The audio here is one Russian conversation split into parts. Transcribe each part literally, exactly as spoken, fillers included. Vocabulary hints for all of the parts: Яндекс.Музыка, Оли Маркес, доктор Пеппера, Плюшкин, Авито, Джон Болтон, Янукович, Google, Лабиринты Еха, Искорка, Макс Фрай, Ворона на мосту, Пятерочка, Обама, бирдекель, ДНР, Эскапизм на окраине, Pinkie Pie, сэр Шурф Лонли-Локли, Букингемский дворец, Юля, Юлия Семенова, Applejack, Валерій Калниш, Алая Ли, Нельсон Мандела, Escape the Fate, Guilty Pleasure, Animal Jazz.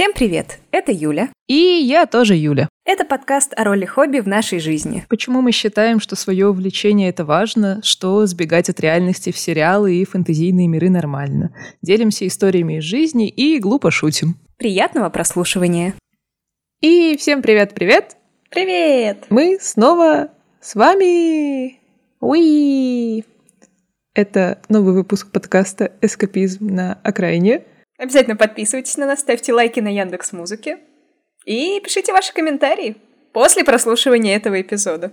Всем привет! Это Юля. И я тоже Юля. Это подкаст о роли хобби в нашей жизни. Почему мы считаем, что свое увлечение это важно, что сбегать от реальности в сериалы и фэнтезийные миры нормально. Делимся историями из жизни и глупо шутим. Приятного прослушивания. И всем привет-привет! Привет! Мы снова с вами! Уи! Это новый выпуск подкаста «Эскапизм на окраине». Обязательно подписывайтесь на нас, ставьте лайки на Яндекс.Музыке и пишите ваши комментарии после прослушивания этого эпизода.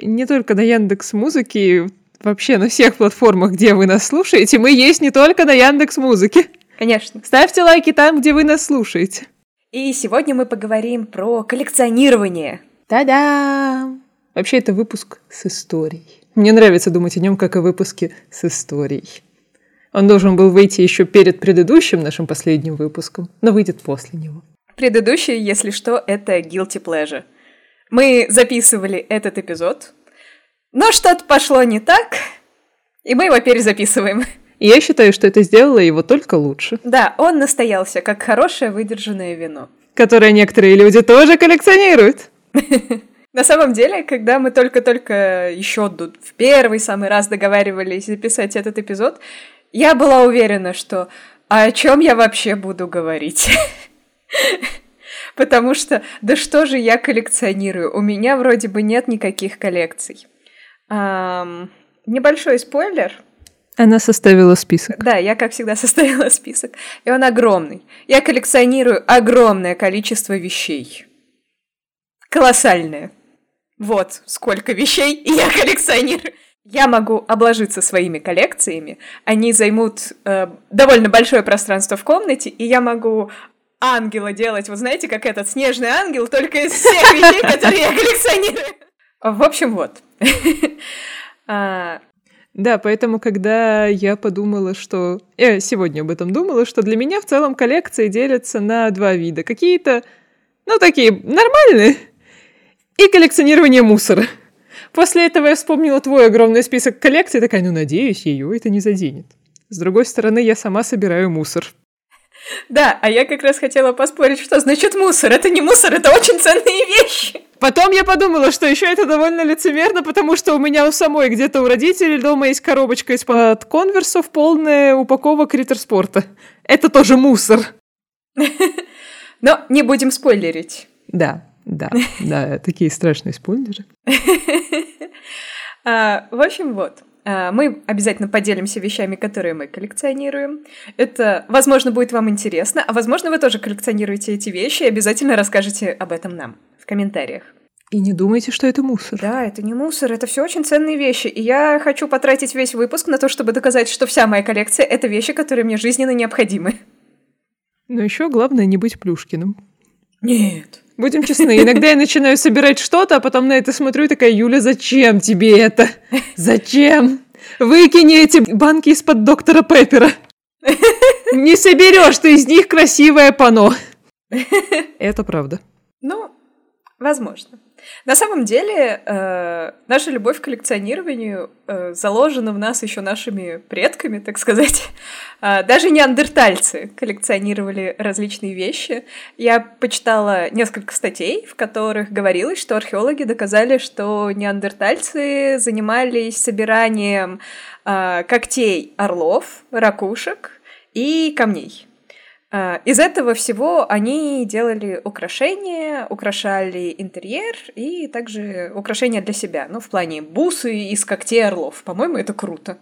Не только на Яндекс.Музыке, вообще на всех платформах, где вы нас слушаете, мы есть не только на Яндекс.Музыке. Конечно. Ставьте лайки там, где вы нас слушаете. И сегодня мы поговорим про коллекционирование. Та-дам! Вообще, это выпуск с историей. Мне нравится думать о нем как о выпуске с историей. Он должен был выйти еще перед предыдущим нашим последним выпуском, но выйдет после него. Предыдущий, если что, это Guilty Pleasure. Мы записывали этот эпизод, но что-то пошло не так, и мы его перезаписываем. И я считаю, что это сделало его только лучше. Да, он настоялся, как хорошее выдержанное вино. Которое некоторые люди тоже коллекционируют. На самом деле, когда мы только-только еще в первый самый раз договаривались записать этот эпизод, я была уверена, что «а о чем я вообще буду говорить?» Потому что «да что же я коллекционирую? У меня вроде бы нет никаких коллекций». Небольшой спойлер. Она составила список. Да, я, как всегда, составила список. И он огромный. Я коллекционирую огромное количество вещей. Колоссальное. Вот сколько вещей я коллекционирую. Я могу обложиться своими коллекциями, они займут э, довольно большое пространство в комнате, и я могу ангела делать, вот знаете, как этот снежный ангел, только из всех вещей, которые я коллекционирую. В общем, вот. Да, поэтому, когда я подумала, что... Я сегодня об этом думала, что для меня в целом коллекции делятся на два вида. Какие-то, ну, такие нормальные, и коллекционирование мусора. После этого я вспомнила твой огромный список коллекций, такая, ну, надеюсь, ее это не заденет. С другой стороны, я сама собираю мусор. Да, а я как раз хотела поспорить, что значит мусор. Это не мусор, это очень ценные вещи. Потом я подумала, что еще это довольно лицемерно, потому что у меня у самой где-то у родителей дома есть коробочка из-под конверсов, полная упаковок Риттер Спорта. Это тоже мусор. Но не будем спойлерить. Да. Да, да, такие страшные спойлеры. В общем, вот. Мы обязательно поделимся вещами, которые мы коллекционируем. Это, возможно, будет вам интересно, а, возможно, вы тоже коллекционируете эти вещи и обязательно расскажете об этом нам в комментариях. И не думайте, что это мусор. Да, это не мусор, это все очень ценные вещи. И я хочу потратить весь выпуск на то, чтобы доказать, что вся моя коллекция — это вещи, которые мне жизненно необходимы. Но еще главное не быть Плюшкиным. Нет. Будем честны, иногда я начинаю собирать что-то, а потом на это смотрю и такая, Юля, зачем тебе это? Зачем? Выкини эти банки из-под доктора Пеппера. Не соберешь ты из них красивое панно. Это правда. Ну, возможно. На самом деле, э, наша любовь к коллекционированию э, заложена в нас еще нашими предками, так сказать. Э, даже неандертальцы коллекционировали различные вещи. Я почитала несколько статей, в которых говорилось, что археологи доказали, что неандертальцы занимались собиранием э, когтей орлов, ракушек и камней. Из этого всего они делали украшения, украшали интерьер и также украшения для себя. Ну, в плане бусы из когтей орлов. По-моему, это круто.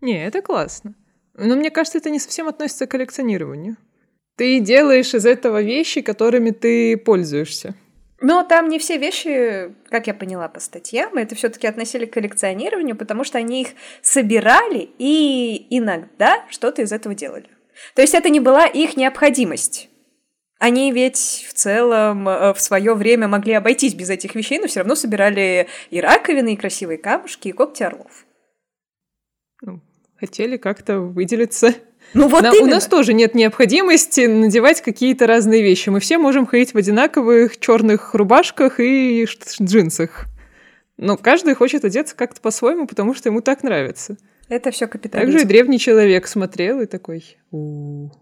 Не, это классно. Но мне кажется, это не совсем относится к коллекционированию. Ты делаешь из этого вещи, которыми ты пользуешься. Но там не все вещи, как я поняла по статьям, это все-таки относили к коллекционированию, потому что они их собирали и иногда что-то из этого делали. То есть это не была их необходимость. Они ведь в целом в свое время могли обойтись без этих вещей, но все равно собирали и раковины, и красивые камушки, и когти орлов. Ну, хотели как-то выделиться. Ну, вот именно. У нас тоже нет необходимости надевать какие-то разные вещи. Мы все можем ходить в одинаковых черных рубашках и джинсах. Но каждый хочет одеться как-то по-своему, потому что ему так нравится. Это все капитализм. Также и древний человек смотрел и такой: у-у-у.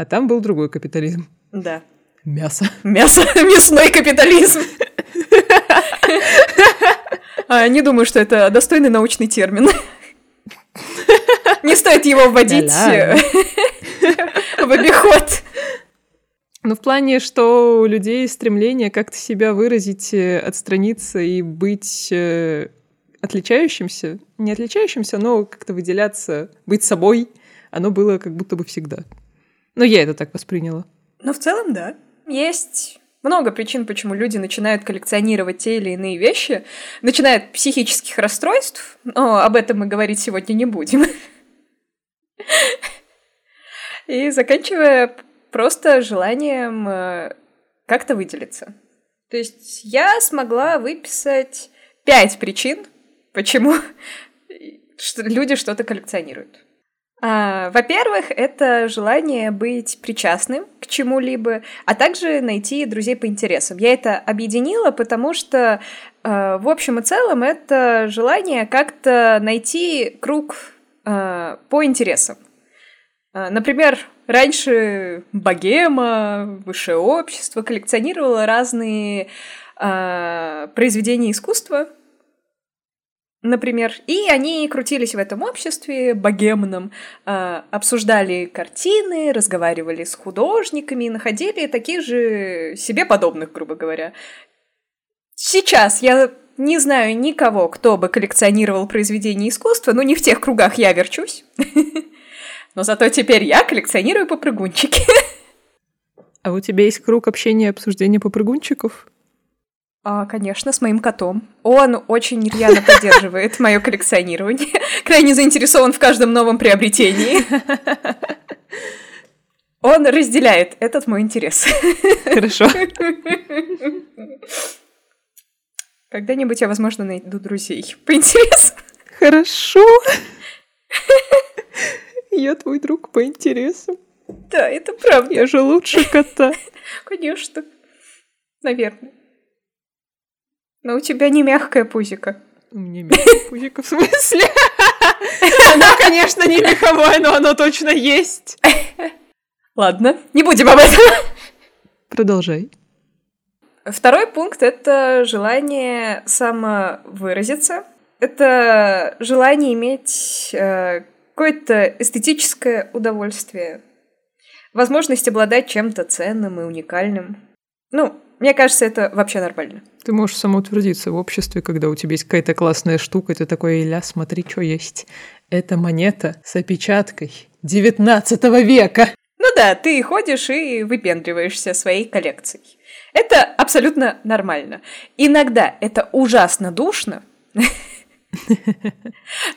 А там был другой капитализм. Да. Мясо. Мясо. Мясной капитализм. Не думаю, что это достойный научный термин. Не стоит его вводить в обиход. Ну, в плане, что у людей стремление как-то себя выразить, отстраниться и быть отличающимся, не отличающимся, но как-то выделяться, быть собой, оно было как будто бы всегда. Но я это так восприняла. Ну, в целом, да. Есть много причин, почему люди начинают коллекционировать те или иные вещи, начинают от психических расстройств, но об этом мы говорить сегодня не будем. И заканчивая просто желанием как-то выделиться. То есть я смогла выписать пять причин, почему люди что-то коллекционируют. Во-первых, это желание быть причастным к чему-либо, а также найти друзей по интересам. Я это объединила, потому что, в общем и целом, это желание как-то найти круг по интересам. Например, раньше богема, высшее общество коллекционировало разные произведения искусства, например, и они крутились в этом обществе богемном, э, обсуждали картины, разговаривали с художниками, находили таких же себе подобных, грубо говоря. Сейчас я не знаю никого, кто бы коллекционировал произведения искусства, ну не в тех кругах я верчусь, но зато теперь я коллекционирую попрыгунчики. А у тебя есть круг общения и обсуждения попрыгунчиков? А, конечно, с моим котом. Он очень рьяно поддерживает мое коллекционирование. Крайне заинтересован в каждом новом приобретении. Он разделяет этот мой интерес. Хорошо. Когда-нибудь я, возможно, найду друзей по интересам. Хорошо. Я твой друг по интересам. Да, это правда. Я же лучше кота. Конечно. Наверное. Но у тебя не мягкая пузика. У меня мягкая пузика, в смысле? Оно, конечно, не меховое, но оно точно есть. Ладно, не будем об этом. Продолжай. Второй пункт — это желание самовыразиться. Это желание иметь э, какое-то эстетическое удовольствие. Возможность обладать чем-то ценным и уникальным. Ну, мне кажется, это вообще нормально. Ты можешь самоутвердиться в обществе, когда у тебя есть какая-то классная штука, ты такой, Иля, смотри, что есть. Это монета с опечаткой девятнадцатого века. Ну да, ты ходишь и выпендриваешься своей коллекцией. Это абсолютно нормально. Иногда это ужасно душно, но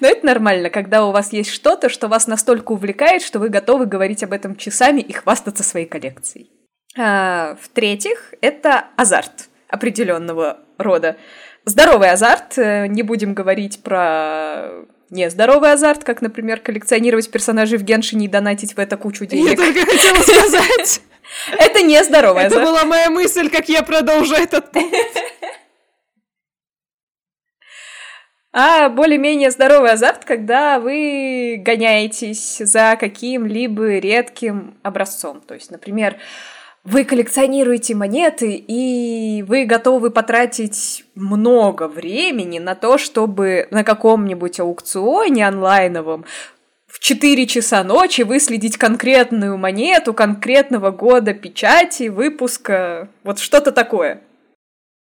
это нормально, когда у вас есть что-то, что вас настолько увлекает, что вы готовы говорить об этом часами и хвастаться своей коллекцией. А, в-третьих, это азарт определенного рода. Здоровый азарт, не будем говорить про нездоровый азарт, как, например, коллекционировать персонажей в Геншине и донатить в это кучу денег. Я только хотела сказать. Это нездоровый азарт. Это была моя мысль, как я продолжу этот пункт. А более-менее здоровый азарт, когда вы гоняетесь за каким-либо редким образцом. То есть, например, вы коллекционируете монеты, и вы готовы потратить много времени на то, чтобы на каком-нибудь аукционе онлайновом в четыре часа ночи выследить конкретную монету конкретного года печати, выпуска, вот что-то такое.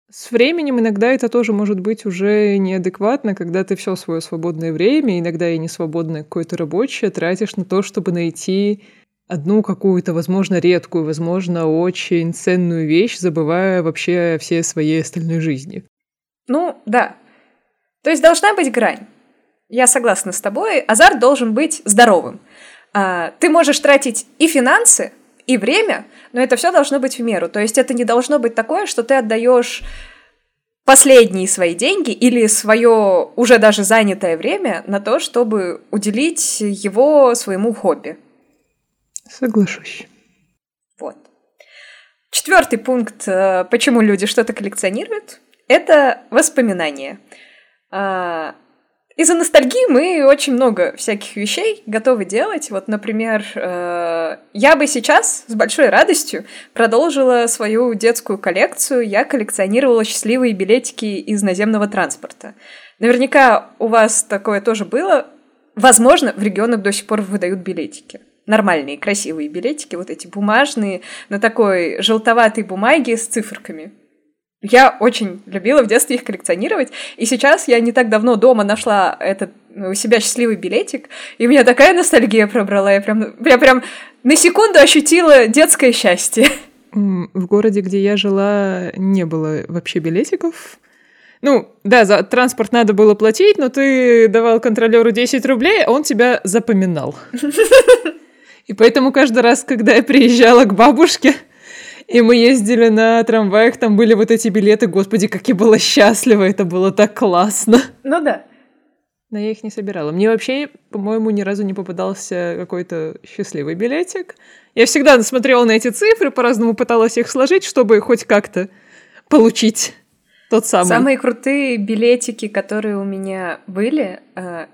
С временем иногда это тоже может быть уже неадекватно, когда ты все свое свободное время, иногда и несвободное какое-то рабочее, тратишь на то, чтобы найти одну какую-то, возможно, редкую, возможно, очень ценную вещь, забывая вообще о всей своей остальной жизни. Ну, да. То есть должна быть грань. Я согласна с тобой. Азарт должен быть здоровым. А, ты можешь тратить и финансы, и время, но это все должно быть в меру. То есть это не должно быть такое, что ты отдаешь последние свои деньги или свое уже даже занятое время на то, чтобы уделить его своему хобби. Соглашусь. Вот. Четвертый пункт, почему люди что-то коллекционируют, это воспоминания. Из-за ностальгии мы очень много всяких вещей готовы делать. Вот, например, я бы сейчас с большой радостью продолжила свою детскую коллекцию. Я коллекционировала счастливые билетики из наземного транспорта. Наверняка у вас такое тоже было. Возможно, в регионах до сих пор выдают билетики. Нормальные, красивые билетики, вот эти бумажные, на такой желтоватой бумаге с циферками. Я очень любила в детстве их коллекционировать, и сейчас я не так давно дома нашла этот у себя счастливый билетик, и меня такая ностальгия пробрала, я прям, я прям на секунду ощутила детское счастье. В городе, где я жила, не было вообще билетиков. Ну, да, за транспорт надо было платить, но ты давал контролеру десять рублей, а он тебя запоминал. И поэтому каждый раз, когда я приезжала к бабушке, и мы ездили на трамваях, там были вот эти билеты, господи, как я была счастлива, это было так классно. Ну да. Но я их не собирала. Мне вообще, по-моему, ни разу не попадался какой-то счастливый билетик. Я всегда смотрела на эти цифры, по-разному пыталась их сложить, чтобы хоть как-то получить тот самый. Самые крутые билетики, которые у меня были,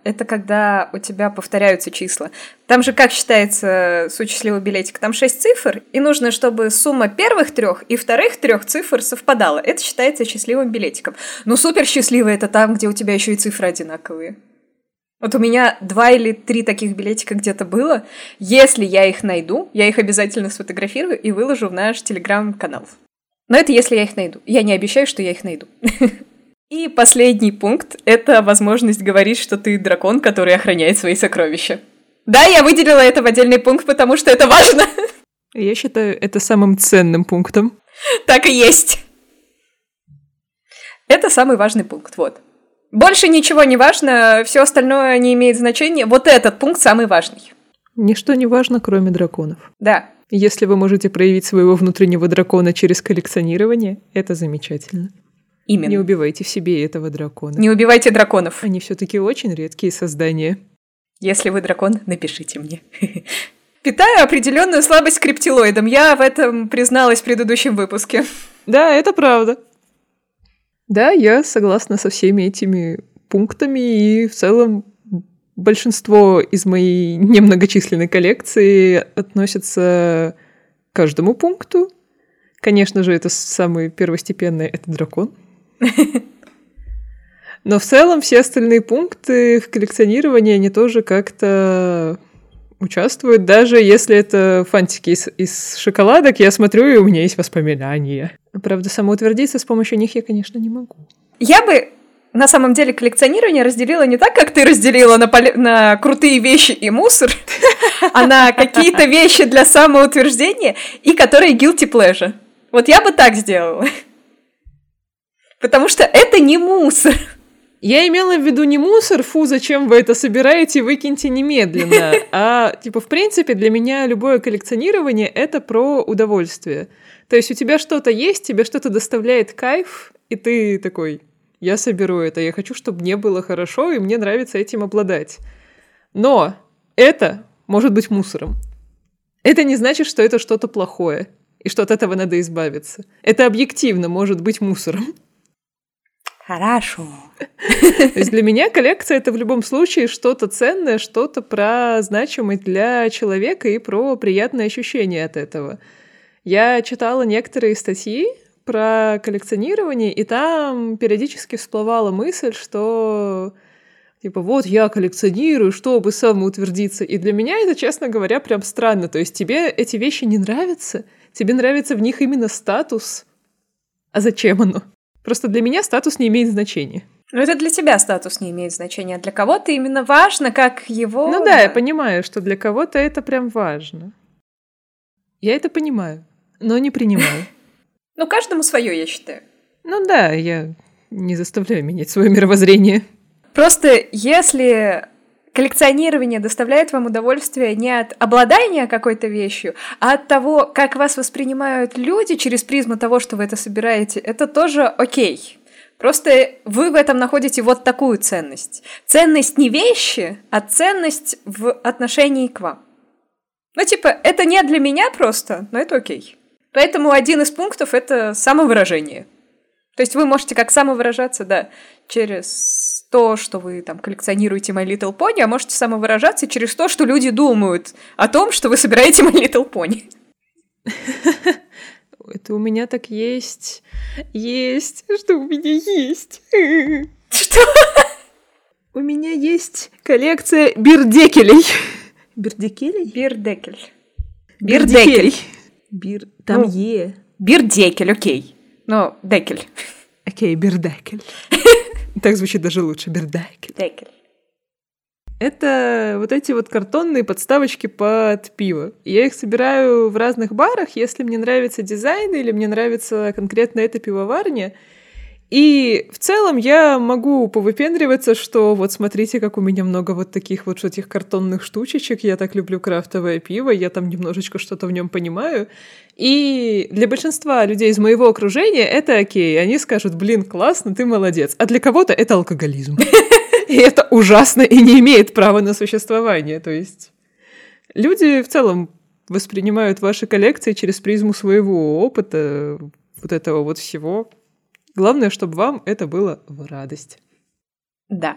это когда у тебя повторяются числа. Там же, как считается суть счастливого билетика, там шесть цифр, и нужно, чтобы сумма первых трех и вторых трех цифр совпадала. Это считается счастливым билетиком. Но супер счастливое — это там, где у тебя еще и цифры одинаковые. Вот у меня два или три таких билетика где-то было. Если я их найду, я их обязательно сфотографирую и выложу в наш телеграм-канал. Но это если я их найду. Я не обещаю, что я их найду. И последний пункт – это возможность говорить, что ты дракон, который охраняет свои сокровища. Да, я выделила это в отдельный пункт, потому что это важно. Я считаю это самым ценным пунктом. Так и есть. Это самый важный пункт, вот. Больше ничего не важно, все остальное не имеет значения. Вот этот пункт самый важный. Ничто не важно, кроме драконов. Да. Если вы можете проявить своего внутреннего дракона через коллекционирование, это замечательно. Именно. Не убивайте в себе этого дракона. Не убивайте драконов. Они все-таки очень редкие создания. Если вы дракон, напишите мне. Питаю определенную слабость к рептилоидам. Я в этом призналась в предыдущем выпуске. Да, это правда. Да, я согласна со всеми этими пунктами и в целом... Большинство из моей немногочисленной коллекции относятся к каждому пункту. Конечно же, это самый первостепенный — это дракон. Но в целом все остальные пункты в коллекционировании, они тоже как-то участвуют. Даже если это фантики из, из шоколадок, я смотрю, и у меня есть воспоминания. Правда, самоутвердиться с помощью них я, конечно, не могу. Я бы... На самом деле коллекционирование разделила не так, как ты разделила на, поли... на крутые вещи и мусор, а на какие-то вещи для самоутверждения и которые guilty pleasure. Вот я бы так сделала. Потому что это не мусор. Я имела в виду не мусор, фу, зачем вы это собираете, выкиньте немедленно. А, типа, в принципе, для меня любое коллекционирование — это про удовольствие. То есть у тебя что-то есть, тебе что-то доставляет кайф, и ты такой... Я соберу это, я хочу, чтобы мне было хорошо, и мне нравится этим обладать. Но это может быть мусором. Это не значит, что это что-то плохое, и что от этого надо избавиться. Это объективно может быть мусором. Хорошо. То есть для меня коллекция — это в любом случае что-то ценное, что-то про значимость для человека и про приятные ощущения от этого. Я читала некоторые статьи про коллекционирование, и там периодически всплывала мысль, что типа вот я коллекционирую, чтобы самоутвердиться. И для меня это, честно говоря, прям странно. То есть тебе эти вещи не нравятся? Тебе нравится в них именно статус? А зачем оно? Просто для меня статус не имеет значения. Ну это для тебя статус не имеет значения, а для кого-то именно важно, как его... Ну да, я понимаю, что для кого-то это прям важно. Я это понимаю, но не принимаю. Ну, каждому свое, я считаю. Ну да, я не заставляю менять свое мировоззрение. Просто если коллекционирование доставляет вам удовольствие не от обладания какой-то вещью, а от того, как вас воспринимают люди через призму того, что вы это собираете, это тоже окей. Просто вы в этом находите вот такую ценность. Ценность не вещи, а ценность в отношении к вам. Ну, типа, это не для меня просто, но это окей. Поэтому один из пунктов — это самовыражение. То есть вы можете как самовыражаться, да, через то, что вы там коллекционируете My Little Pony, а можете самовыражаться через то, что люди думают о том, что вы собираете My Little Pony. Это у меня так есть. Есть. Что у меня есть? Что? У меня есть коллекция бирдекелей. Бирдекелей? Бирдекель. Бирдекель. Бир... Там ну, Е. Бирдекель, окей. Ну, декель. Окей, бирдекель. Так звучит даже лучше. Бирдекель. Декель. Это вот эти вот картонные подставочки под пиво. Я их собираю в разных барах, если мне нравится дизайн или мне нравится конкретно эта пивоварня. И в целом я могу повыпендриваться, что вот смотрите, как у меня много вот таких вот этих картонных штучечек, я так люблю крафтовое пиво, я там немножечко что-то в нем понимаю. И для большинства людей из моего окружения это окей, они скажут, блин, классно, ты молодец. А для кого-то это алкоголизм. И это ужасно и не имеет права на существование. То есть люди в целом воспринимают ваши коллекции через призму своего опыта, вот этого вот всего. Главное, чтобы вам это было в радость. Да.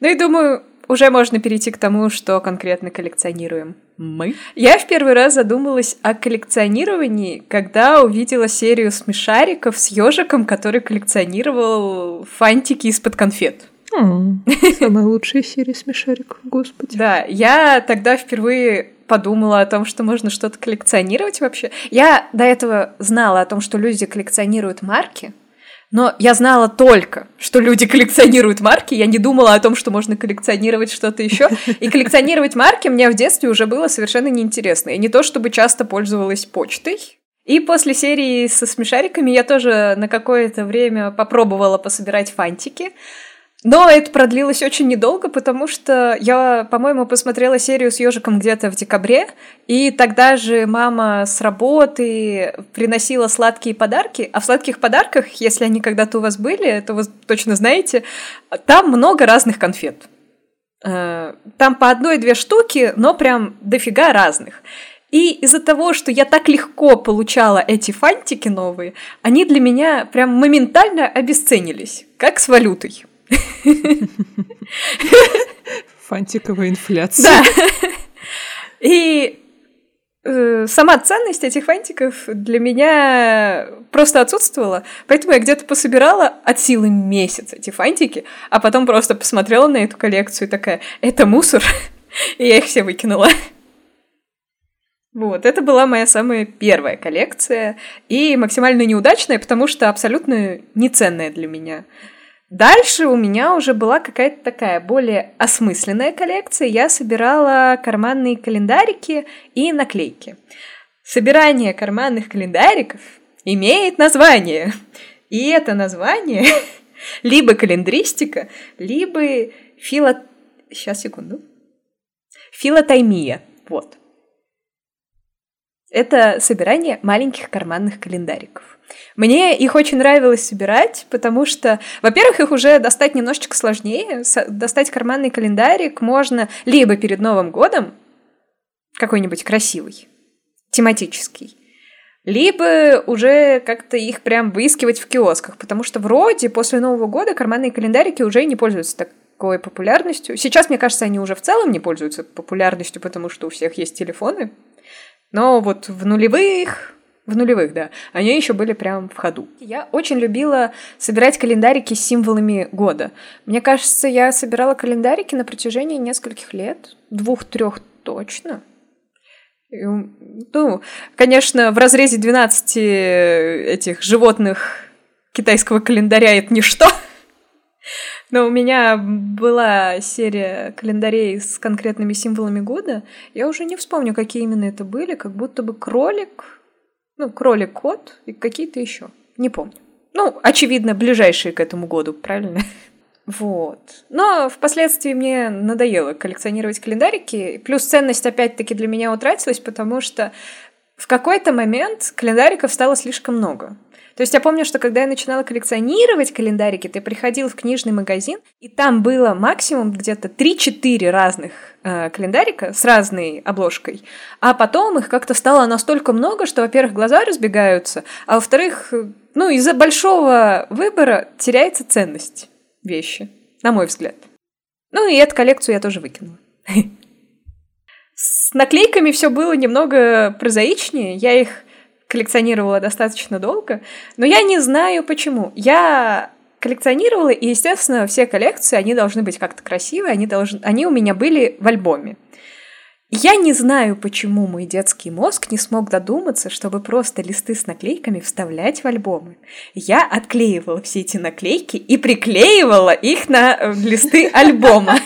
Ну и думаю, уже можно перейти к тому, что конкретно коллекционируем мы. Я в первый раз задумалась о коллекционировании, когда увидела серию смешариков с ежиком, который коллекционировал фантики из-под конфет. Самая лучшая серия смешариков, господи. Да, я тогда впервые подумала о том, что можно что-то коллекционировать вообще. Я до этого знала о том, что люди коллекционируют марки. Но я знала только, что люди коллекционируют марки, я не думала о том, что можно коллекционировать что-то еще. И коллекционировать марки мне в детстве уже было совершенно неинтересно. И не то, чтобы часто пользовалась почтой. И после серии со смешариками я тоже на какое-то время попробовала пособирать фантики. Но это продлилось очень недолго, потому что я, по-моему, посмотрела серию с ежиком где-то в декабре, и тогда же мама с работы приносила сладкие подарки, а в сладких подарках, если они когда-то у вас были, то вы точно знаете, там много разных конфет. Там по одной-две штуки, но прям дофига разных. И из-за того, что я так легко получала эти фантики новые, они для меня прям моментально обесценились, как с валютой. Фантиковая инфляция. Да. И э, сама ценность этих фантиков для меня просто отсутствовала. Поэтому я где-то пособирала от силы месяц эти фантики, а потом просто посмотрела на эту коллекцию и такая, это мусор. И я их все выкинула. Вот, это была моя самая первая коллекция. И максимально неудачная, потому что абсолютно неценная для меня. Дальше у меня уже была какая-то такая более осмысленная коллекция. Я собирала карманные календарики и наклейки. Собирание карманных календариков имеет название. И это название либо календристика, либо фило... Сейчас, секунду. Филотаймия. Вот. Это собирание маленьких карманных календариков. Мне их очень нравилось собирать, потому что, во-первых, их уже достать немножечко сложнее. Достать карманный календарик можно либо перед Новым годом, какой-нибудь красивый, тематический, либо уже как-то их прям выискивать в киосках, потому что вроде после Нового года карманные календарики уже не пользуются такой популярностью. Сейчас, мне кажется, они уже в целом не пользуются популярностью, потому что у всех есть телефоны. Но вот в нулевых... В нулевых, да. Они еще были прям в ходу. Я очень любила собирать календарики с символами года. Мне кажется, я собирала календарики на протяжении нескольких лет. Двух-трех точно. И, ну, конечно, в разрезе двенадцати этих животных китайского календаря это ничто. Но у меня была серия календарей с конкретными символами года. Я уже не вспомню, какие именно это были. Как будто бы кролик... Ну, кролик, кот и какие-то еще. Не помню. Ну, очевидно, ближайшие к этому году, правильно? Вот. Но впоследствии мне надоело коллекционировать календарики. Плюс ценность, опять-таки, для меня утратилась, потому что в какой-то момент календариков стало слишком много. То есть я помню, что когда я начинала коллекционировать календарики, ты приходил в книжный магазин, и там было максимум где-то три-четыре разных э, календарика с разной обложкой, а потом их как-то стало настолько много, что, во-первых, глаза разбегаются, а во-вторых, ну, из-за большого выбора теряется ценность вещи. на мой взгляд. Ну и эту коллекцию я тоже выкинула. С наклейками все было немного прозаичнее, я их коллекционировала достаточно долго, но я не знаю почему. Я коллекционировала, и, естественно, все коллекции, они должны быть как-то красивые, они, должны, они у меня были в альбоме. Я не знаю, почему мой детский мозг не смог додуматься, чтобы просто листы с наклейками вставлять в альбомы. Я отклеивала все эти наклейки и приклеивала их на листы альбома.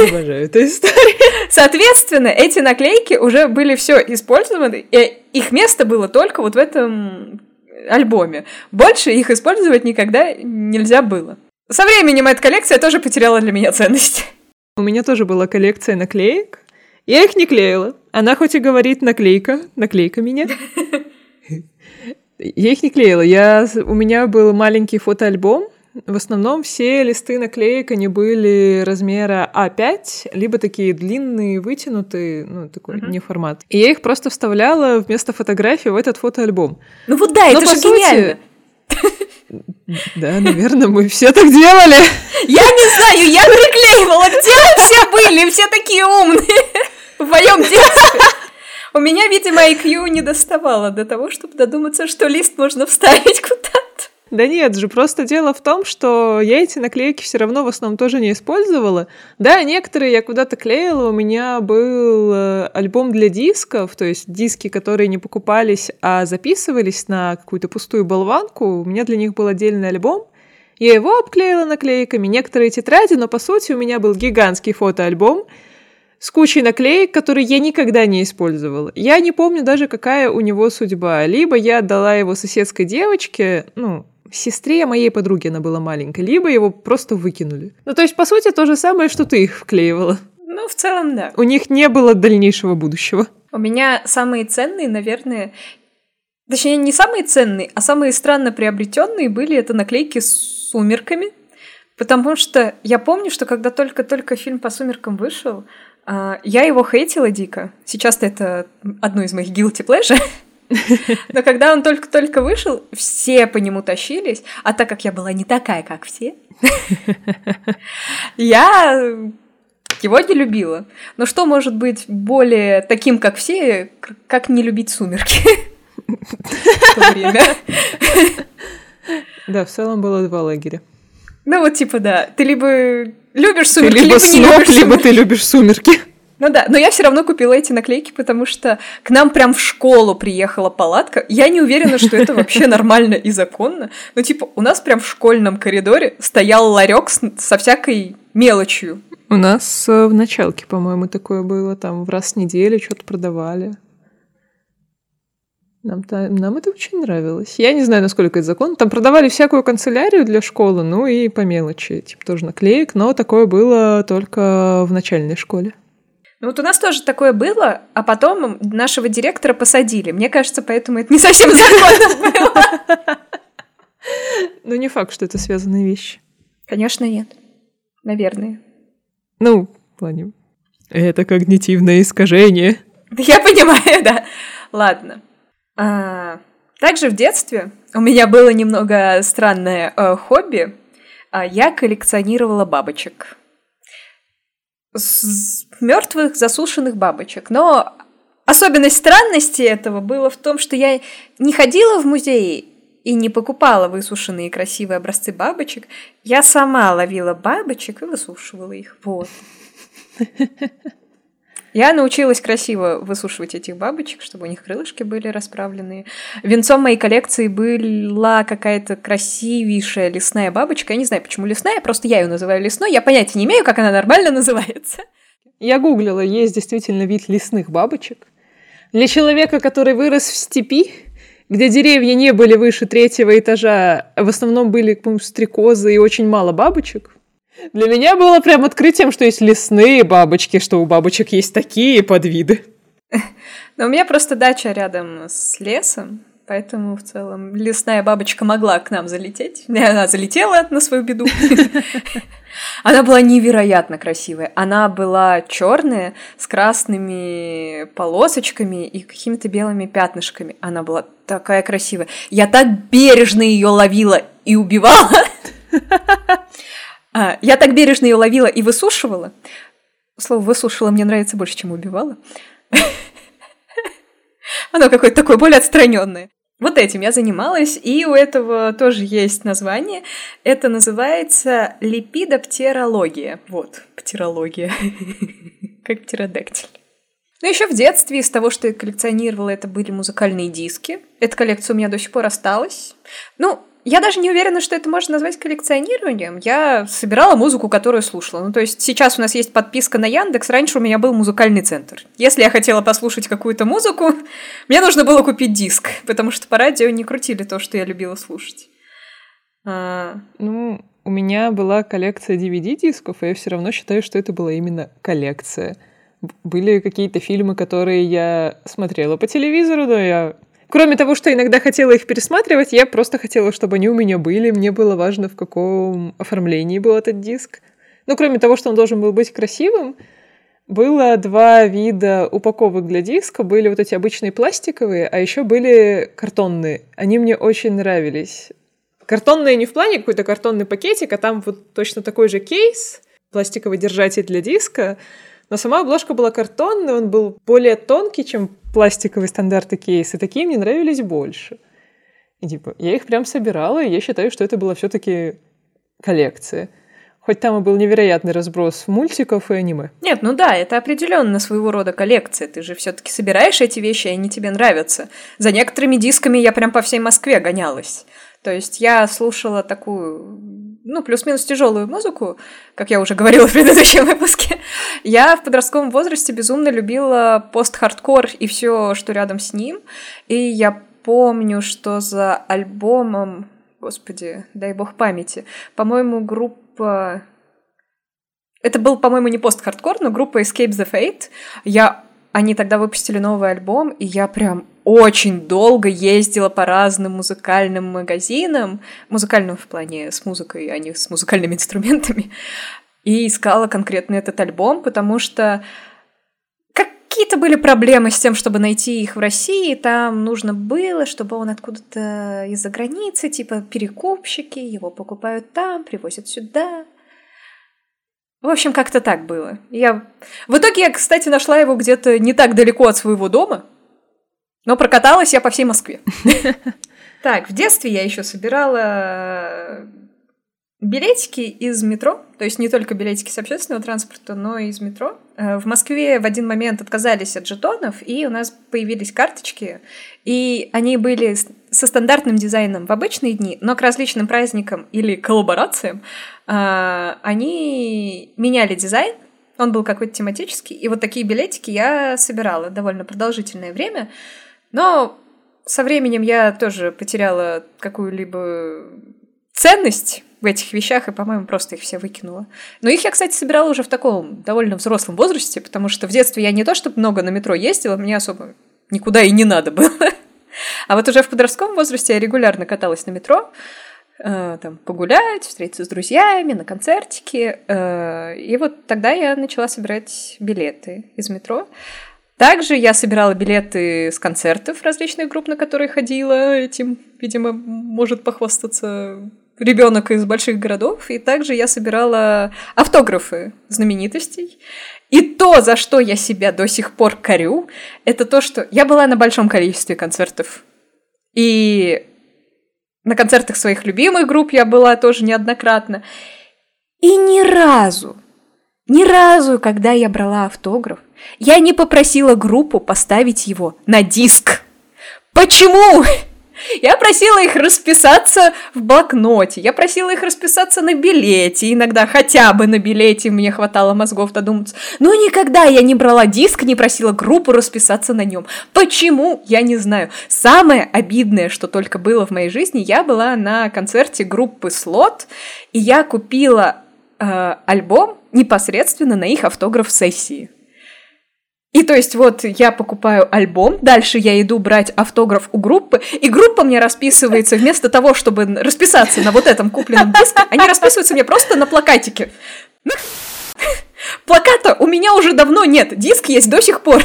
Обожаю эту историю. Соответственно, эти наклейки уже были все использованы, и их место было только вот в этом альбоме. Больше их использовать никогда нельзя было. Со временем эта коллекция тоже потеряла для меня ценность. У меня тоже была коллекция наклеек. Я их не клеила. Она хоть и говорит «наклейка», «наклейка меня». Я их не клеила. Я... У меня был маленький фотоальбом. В основном все листы наклеек, они были размера а пять, либо такие длинные, вытянутые, ну, такой uh-huh. не формат. И я их просто вставляла вместо фотографии в этот фотоальбом. Ну вот да, но это же сути... гениально. Да, наверное, мы все так делали. Я не знаю, я приклеивала. Где вы все были? Все такие умные. В моем детстве. У меня, видимо, ай кью не доставало до того, чтобы додуматься, что лист можно вставить куда-то. Да нет же, просто дело в том, что я эти наклейки все равно в основном тоже не использовала. Да, некоторые я куда-то клеила, у меня был альбом для дисков, то есть диски, которые не покупались, а записывались на какую-то пустую болванку, у меня для них был отдельный альбом. Я его обклеила наклейками, некоторые тетради, но по сути у меня был гигантский фотоальбом с кучей наклеек, которые я никогда не использовала. Я не помню даже, какая у него судьба. Либо я отдала его соседской девочке, ну... сестре моей подруги, она была маленькая, либо его просто выкинули. Ну, то есть, по сути, то же самое, что ты их вклеивала. Ну, в целом, да. У них не было дальнейшего будущего. У меня самые ценные, наверное... Точнее, не самые ценные, а самые странно приобретенные были это наклейки с «Сумерками». Потому что я помню, что когда только-только фильм по «Сумеркам» вышел, я его хейтила дико. Сейчас-то это одно из моих guilty pleasure. Но когда он только-только вышел, все по нему тащились, а так как я была не такая, как все, я его не любила. Но что может быть более таким, как все, как не любить «Сумерки»? Да, в целом было два лагеря. Ну вот типа да, ты либо любишь «Сумерки», либо не любишь «Сумерки». Либо ты любишь «Сумерки». Ну да, но я все равно купила эти наклейки, потому что к нам прям в школу приехала палатка. Я не уверена, что это вообще нормально и законно. Но типа у нас прям в школьном коридоре стоял ларек со всякой мелочью. У нас в началке, по-моему, такое было. Там в раз в неделю что-то продавали. Нам, нам это очень нравилось. Я не знаю, насколько это законно. Там продавали всякую канцелярию для школы, ну и по мелочи. Типа тоже наклеек, но такое было только в начальной школе. Ну вот у нас тоже такое было, а потом нашего директора посадили. Мне кажется, поэтому это не совсем законно было. Ну не факт, что это связанные вещи. Конечно, нет. Наверное. Ну, в плане... Это когнитивное искажение. Я понимаю, да. Ладно. А, также в детстве у меня было немного странное э, хобби. А я коллекционировала бабочек. Мертвых засушенных бабочек. Но особенность странности этого была в том, что я не ходила в музей и не покупала высушенные красивые образцы бабочек. Я сама ловила бабочек и высушивала их. Вот. Я научилась красиво высушивать этих бабочек, чтобы у них крылышки были расправленные. Венцом моей коллекции была какая-то красивейшая лесная бабочка. Я не знаю, почему лесная, просто я ее называю лесной. Я понятия не имею, как она нормально называется. Я гуглила, есть действительно вид лесных бабочек. Для человека, который вырос в степи, где деревья не были выше третьего этажа, в основном были, по-моему, стрекозы и очень мало бабочек, для меня было прям открытием, что есть лесные бабочки, что у бабочек есть такие подвиды. Но у меня просто дача рядом с лесом, Поэтому, в целом, лесная бабочка могла к нам залететь. Она залетела на свою беду. Она была невероятно красивая. Она была черная, с красными полосочками и какими-то белыми пятнышками. Она была такая красивая. Я так бережно ее ловила и убивала. Я так бережно ее ловила и высушивала. Слово «высушила» мне нравится больше, чем «убивала». Оно какое-то такое более отстраненное. Вот этим я занималась, и у этого тоже есть название. Это называется липидоптерология. Вот, птерология. Как птеродактиль. Ну, еще в детстве из того, что я коллекционировала, это были музыкальные диски. Эта коллекция у меня до сих пор осталась. Ну, я даже не уверена, что это можно назвать коллекционированием. Я собирала музыку, которую слушала. Ну, то есть сейчас у нас есть подписка на Яндекс. Раньше у меня был музыкальный центр. Если я хотела послушать какую-то музыку, мне нужно было купить диск, потому что по радио не крутили то, что я любила слушать. А... Ну, у меня была коллекция ди ви ди-дисков, и я все равно считаю, что это была именно коллекция. Были какие-то фильмы, которые я смотрела по телевизору, но я... Кроме того, что иногда хотела их пересматривать, я просто хотела, чтобы они у меня были. Мне было важно, в каком оформлении был этот диск. Но кроме того, что он должен был быть красивым, было два вида упаковок для диска. Были вот эти обычные пластиковые, а еще были картонные. Они мне очень нравились. Картонные не в плане какой-то картонный пакетик, а там вот точно такой же кейс, пластиковый держатель для диска. Но сама обложка была картонная, он был более тонкий, чем пластиковые стандарты кейсы. Такие мне нравились больше. И типа, я их прям собирала, и я считаю, что это была все-таки коллекция. Хоть там и был невероятный разброс мультиков и аниме. Нет, ну да, это определенно своего рода коллекция. Ты же все-таки собираешь эти вещи, и они тебе нравятся. За некоторыми дисками я прям по всей Москве гонялась. То есть я слушала такую, ну, плюс-минус тяжелую музыку, как я уже говорила в предыдущем выпуске. Я в подростковом возрасте безумно любила пост-хардкор и все, что рядом с ним. И я помню, что за альбомом, господи, дай бог памяти, по-моему, группа... Это был, по-моему, не пост-хардкор, но группа Escape the Fate. Я... Они тогда выпустили новый альбом, и я прям очень долго ездила по разным музыкальным магазинам, музыкальным в плане с музыкой, а не с музыкальными инструментами, и искала конкретно этот альбом, потому что какие-то были проблемы с тем, чтобы найти их в России, там нужно было, чтобы он откуда-то из-за границы, типа перекупщики, его покупают там, привозят сюда... В общем, как-то так было. Я... В итоге я, кстати, нашла его где-то не так далеко от своего дома, но прокаталась я по всей Москве. Так, в детстве я еще собирала билетики из метро, то есть не только билетики с общественного транспорта, но и из метро. В Москве в один момент отказались от жетонов, и у нас появились карточки, и они были со стандартным дизайном в обычные дни, но к различным праздникам или коллаборациям они меняли дизайн, он был какой-то тематический, и вот такие билетики я собирала довольно продолжительное время, но со временем я тоже потеряла какую-либо ценность в этих вещах, и, по-моему, просто их все выкинула. Но их я, кстати, собирала уже в таком довольно взрослом возрасте, потому что в детстве я не то чтобы много на метро ездила, мне особо никуда и не надо было. А вот уже в подростковом возрасте я регулярно каталась на метро, э, там, погулять, встретиться с друзьями, на концертике. Э, и вот тогда я начала собирать билеты из метро. Также я собирала билеты с концертов различных групп, на которые ходила. Этим, видимо, может похвастаться ребенок из больших городов. И также я собирала автографы знаменитостей. И то, за что я себя до сих пор корю, это то, что я была на большом количестве концертов. И на концертах своих любимых групп я была тоже неоднократно. И ни разу, ни разу, когда я брала автограф, я не попросила группу поставить его на диск. Почему? Я просила их расписаться в блокноте, я просила их расписаться на билете, иногда хотя бы на билете мне хватало мозгов додуматься, но никогда я не брала диск, не просила группу расписаться на нем. Почему? Я не знаю. Самое обидное, что только было в моей жизни, я была на концерте группы Slot, и я купила э, альбом непосредственно на их автограф-сессии. И то есть вот я покупаю альбом, дальше я иду брать автограф у группы, и группа мне расписывается, вместо того, чтобы расписаться на вот этом купленном диске, они расписываются мне просто на плакатике. Плаката у меня уже давно нет, диск есть до сих пор.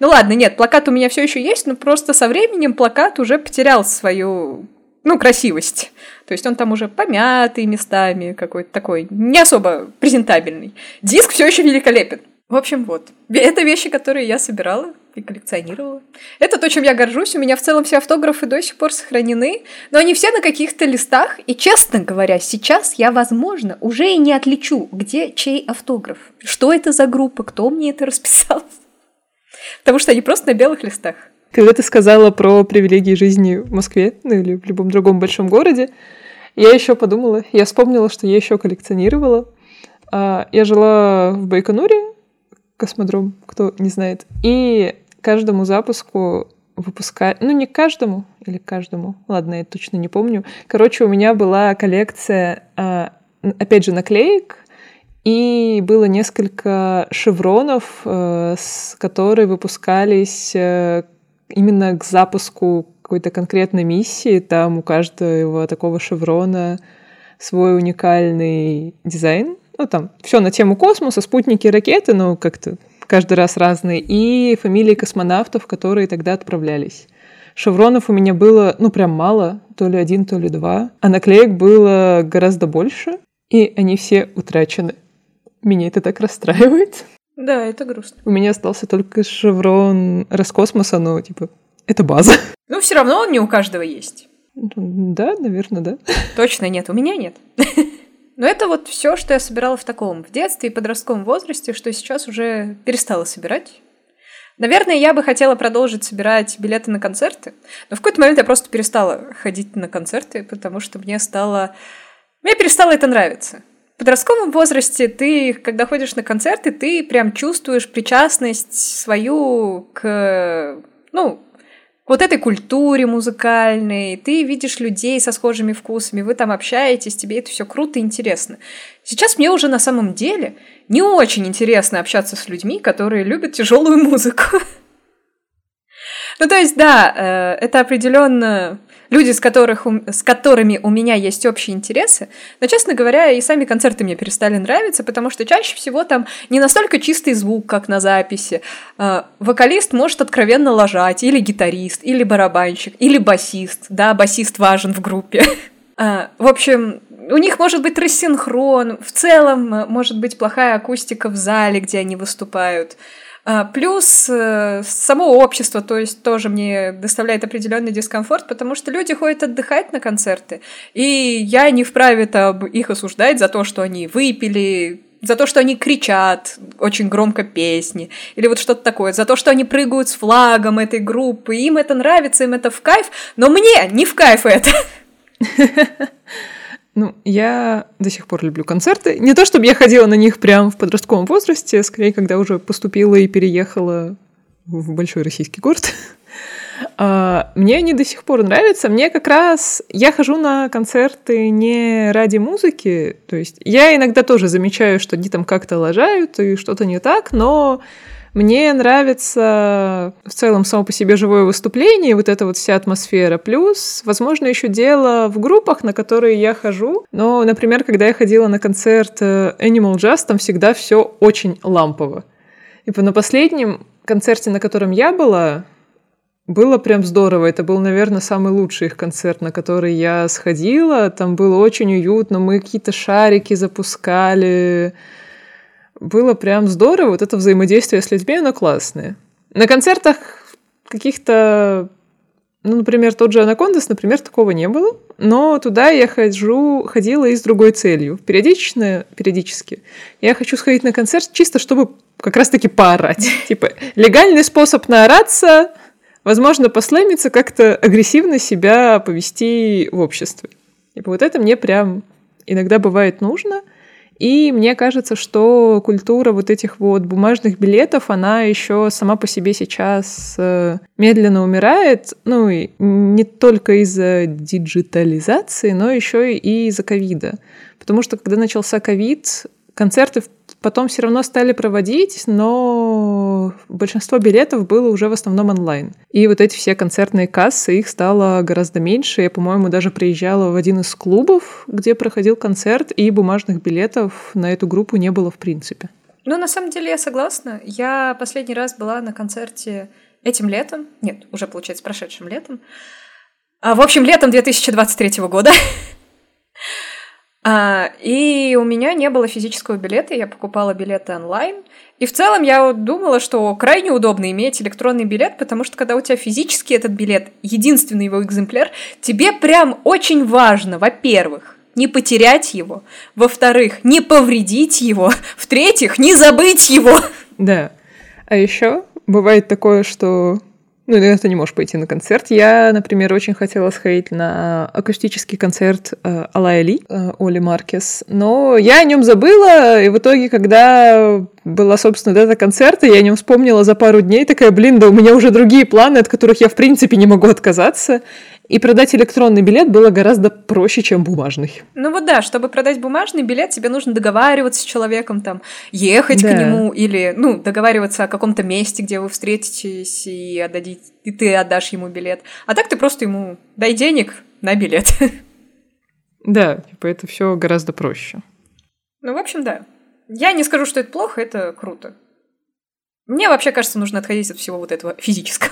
Ну ладно, нет, плакат у меня все еще есть, но просто со временем плакат уже потерял свою, ну, красивость. То есть он там уже помятый местами, какой-то такой, не особо презентабельный. Диск все еще великолепен. В общем, вот. Это вещи, которые я собирала и коллекционировала. Это то, чем я горжусь. У меня в целом все автографы до сих пор сохранены, но они все на каких-то листах. И, честно говоря, сейчас я, возможно, уже и не отличу, где чей автограф. Что это за группа, кто мне это расписал. Потому что они просто на белых листах. Когда ты сказала про привилегии жизни в Москве, ну или в любом другом большом городе, я еще подумала, я вспомнила, что я еще коллекционировала. Я жила в Байконуре, космодром, кто не знает. И каждому запуску выпускали... Ну, не каждому, или каждому. Ладно, я точно не помню. Короче, у меня была коллекция, опять же, наклеек. И было несколько шевронов, которые выпускались именно к запуску какой-то конкретной миссии. Там у каждого такого шеврона свой уникальный дизайн. Ну, там все на тему космоса, спутники, ракеты, ну, как-то каждый раз разные, и фамилии космонавтов, которые тогда отправлялись. Шевронов у меня было, ну, прям мало, то ли один, то ли два, а наклеек было гораздо больше, и они все утрачены. Меня это так расстраивает. Да, это грустно. У меня остался только шеврон Роскосмоса, но, типа, это база. Ну, все равно он не у каждого есть. Да, наверное, да. Точно нет, у меня нет. Но это вот все, что я собирала в таком, в детстве и подростковом возрасте, что сейчас уже перестала собирать. Наверное, я бы хотела продолжить собирать билеты на концерты, но в какой-то момент я просто перестала ходить на концерты, потому что мне стало... Мне перестало это нравиться. В подростковом возрасте ты, когда ходишь на концерты, ты прям чувствуешь причастность свою к... ну, вот этой культуре музыкальной, ты видишь людей со схожими вкусами, вы там общаетесь, тебе это все круто и интересно. Сейчас мне уже на самом деле не очень интересно общаться с людьми, которые любят тяжелую музыку. Ну, то есть, да, это определенно люди, с, которых, с которыми у меня есть общие интересы, но, честно говоря, и сами концерты мне перестали нравиться, потому что чаще всего там не настолько чистый звук, как на записи. Вокалист может откровенно лажать, или гитарист, или барабанщик, или басист, да, басист важен в группе. В общем, у них может быть рассинхрон, в целом может быть плохая акустика в зале, где они выступают. Плюс само общество, то есть тоже мне доставляет определенный дискомфорт, потому что люди ходят отдыхать на концерты, и я не вправе там их осуждать за то, что они выпили, за то, что они кричат очень громко песни, или вот что-то такое, за то, что они прыгают с флагом этой группы, им это нравится, им это в кайф, но мне не в кайф это. Ну, я до сих пор люблю концерты. Не то, чтобы я ходила на них прям в подростковом возрасте, скорее, когда уже поступила и переехала в большой российский город. Мне они до сих пор нравятся. Мне как раз... Я хожу на концерты не ради музыки. То есть я иногда тоже замечаю, что они там как-то лажают и что-то не так, но... Мне нравится в целом само по себе живое выступление, вот эта вот вся атмосфера. Плюс, возможно, еще дело в группах, на которые я хожу. Но, например, когда я ходила на концерт Animal Jazz, там всегда все очень лампово. И на последнем концерте, на котором я была, было прям здорово. Это был, наверное, самый лучший их концерт, на который я сходила. Там было очень уютно, мы какие-то шарики запускали... Было прям здорово, вот это взаимодействие с людьми, оно классное. На концертах каких-то, ну, например, тот же «Анакондас», например, такого не было, но туда я хожу, ходила и с другой целью. Периодично, периодически я хочу сходить на концерт чисто, чтобы как раз-таки поорать. Типа легальный способ наораться, возможно, послэмиться, как-то агрессивно себя повести в обществе. Типа вот это мне прям иногда бывает нужно. И мне кажется, что культура вот этих вот бумажных билетов, она еще сама по себе сейчас медленно умирает. Ну, и не только из-за диджитализации, но еще и из-за ковида. Потому что, когда начался ковид, концерты потом все равно стали проводить, но поэтому большинство билетов было уже в основном онлайн. И вот эти все концертные кассы, их стало гораздо меньше. Я, по-моему, даже приезжала в один из клубов, где проходил концерт, и бумажных билетов на эту группу не было в принципе. Ну, на самом деле, я согласна. Я последний раз была на концерте этим летом. Нет, уже, получается, прошедшим летом. А, в общем, летом две тысячи двадцать третьего года. А, и у меня не было физического билета, я покупала билеты онлайн. И в целом я думала, что крайне удобно иметь электронный билет, потому что когда у тебя физически этот билет, единственный его экземпляр, тебе прям очень важно, во-первых, не потерять его, во-вторых, не повредить его, в-третьих, не забыть его. Да. А еще бывает такое, что... Ну, ты не можешь пойти на концерт. Я, например, очень хотела сходить на акустический концерт э, Алая Ли, э, Оли Маркес, но я о нем забыла, и в итоге, когда была, собственно, дата концерта, я о нем вспомнила за пару дней, такая, блин, да у меня уже другие планы, от которых я, в принципе, не могу отказаться. И продать электронный билет было гораздо проще, чем бумажный. Ну вот да, чтобы продать бумажный билет, тебе нужно договариваться с человеком, там, ехать да. к нему, или, ну, договариваться о каком-то месте, где вы встретитесь, и, отдадите, и ты отдашь ему билет. А так ты просто ему дай денег на билет. Да, типа это все гораздо проще. Ну, в общем, да. Я не скажу, что это плохо, это круто. Мне вообще кажется, нужно отходить от всего вот этого физического.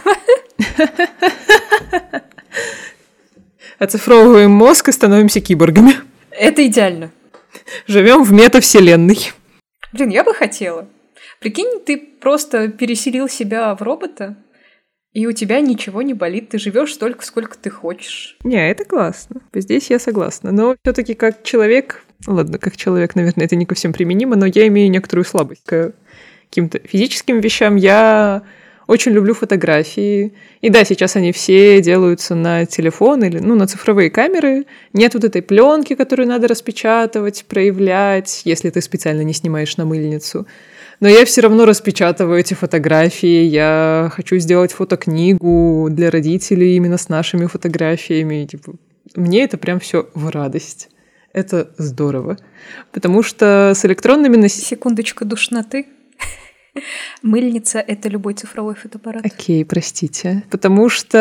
Оцифровываем мозг и становимся киборгами. Это идеально. Живем в метавселенной. Блин, я бы хотела. Прикинь, ты просто переселил себя в робота, и у тебя ничего не болит. Ты живешь столько, сколько ты хочешь. Не, это классно. Здесь я согласна. Но все-таки как человек... Ладно, как человек, наверное, это не ко всем применимо, но я имею некоторую слабость к каким-то физическим вещам. Я... Очень люблю фотографии. И да, сейчас они все делаются на телефон или, ну, на цифровые камеры. Нет вот этой пленки, которую надо распечатывать, проявлять, если ты специально не снимаешь на мыльницу. Но я все равно распечатываю эти фотографии. Я хочу сделать фотокнигу для родителей именно с нашими фотографиями. Типа, мне это прям все в радость. Это здорово. Потому что с электронными... Нос... Секундочка душноты. Мыльница — это любой цифровой фотоаппарат. Окей, простите. Потому что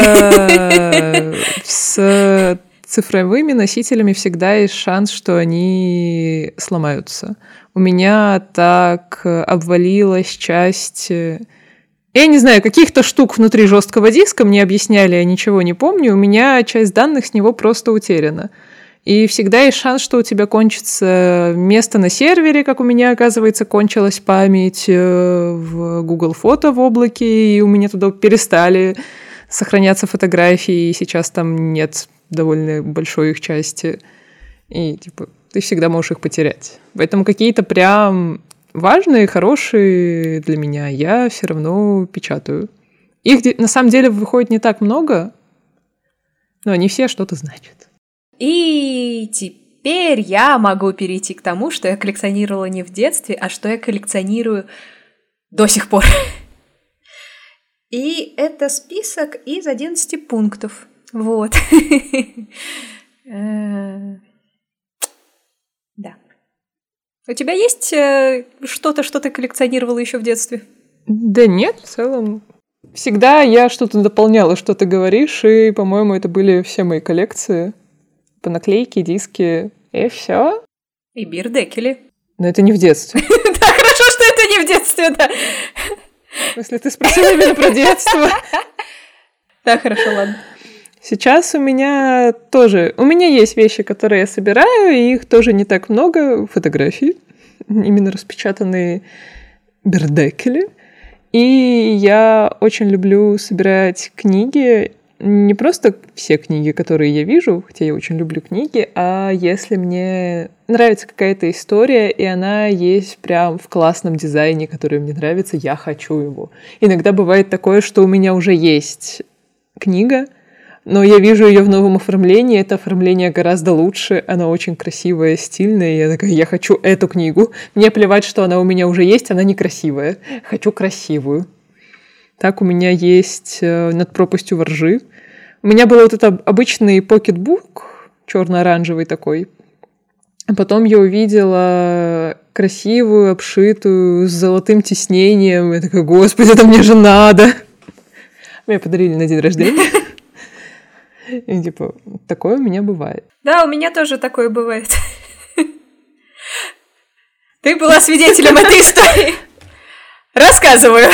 с цифровыми носителями всегда есть шанс, что они сломаются. У меня так обвалилась часть... Я не знаю, каких-то штук внутри жесткого диска, мне объясняли, я ничего не помню, у меня часть данных с него просто утеряна. И всегда есть шанс, что у тебя кончится место на сервере, как у меня, оказывается, кончилась память в Google Фото в облаке, и у меня туда перестали сохраняться фотографии, и сейчас там нет довольно большой их части. И типа ты всегда можешь их потерять. Поэтому какие-то прям важные, хорошие для меня я все равно печатаю. Их на самом деле выходит не так много, но они все что-то значат. И теперь я могу перейти к тому, что я коллекционировала не в детстве, а что я коллекционирую до сих пор. И это список из одиннадцати пунктов. Вот. Да. У тебя есть что-то, что ты коллекционировала еще в детстве? Да нет, в целом... Всегда я что-то дополняла, что ты говоришь, и, по-моему, это были все мои коллекции. По наклейке, диски, и все. И бирдекели. Но это не в детстве. Да, хорошо, что это не в детстве, да. В смысле, ты спросила именно про детство. Да, хорошо, ладно. Сейчас у меня тоже... У меня есть вещи, которые я собираю, и их тоже не так много. Фотографии, именно распечатанные бирдекели. И я очень люблю собирать книги. Не просто все книги, которые я вижу, хотя я очень люблю книги, а если мне нравится какая-то история, и она есть прям в классном дизайне, который мне нравится, я хочу его. Иногда бывает такое, что у меня уже есть книга, но я вижу ее в новом оформлении, это оформление гораздо лучше, она очень красивая, стильная, и я такая, я хочу эту книгу. Мне плевать, что она у меня уже есть, она некрасивая, хочу красивую. Так у меня есть «Над пропастью во ржи». У меня был вот этот обычный покетбук, черно-оранжевый такой. Потом я увидела красивую, обшитую, с золотым тиснением. Я такая, господи, это мне же надо. Мне подарили на день рождения. И типа, такое у меня бывает. Да, у меня тоже такое бывает. Ты была свидетелем этой истории. Рассказываю.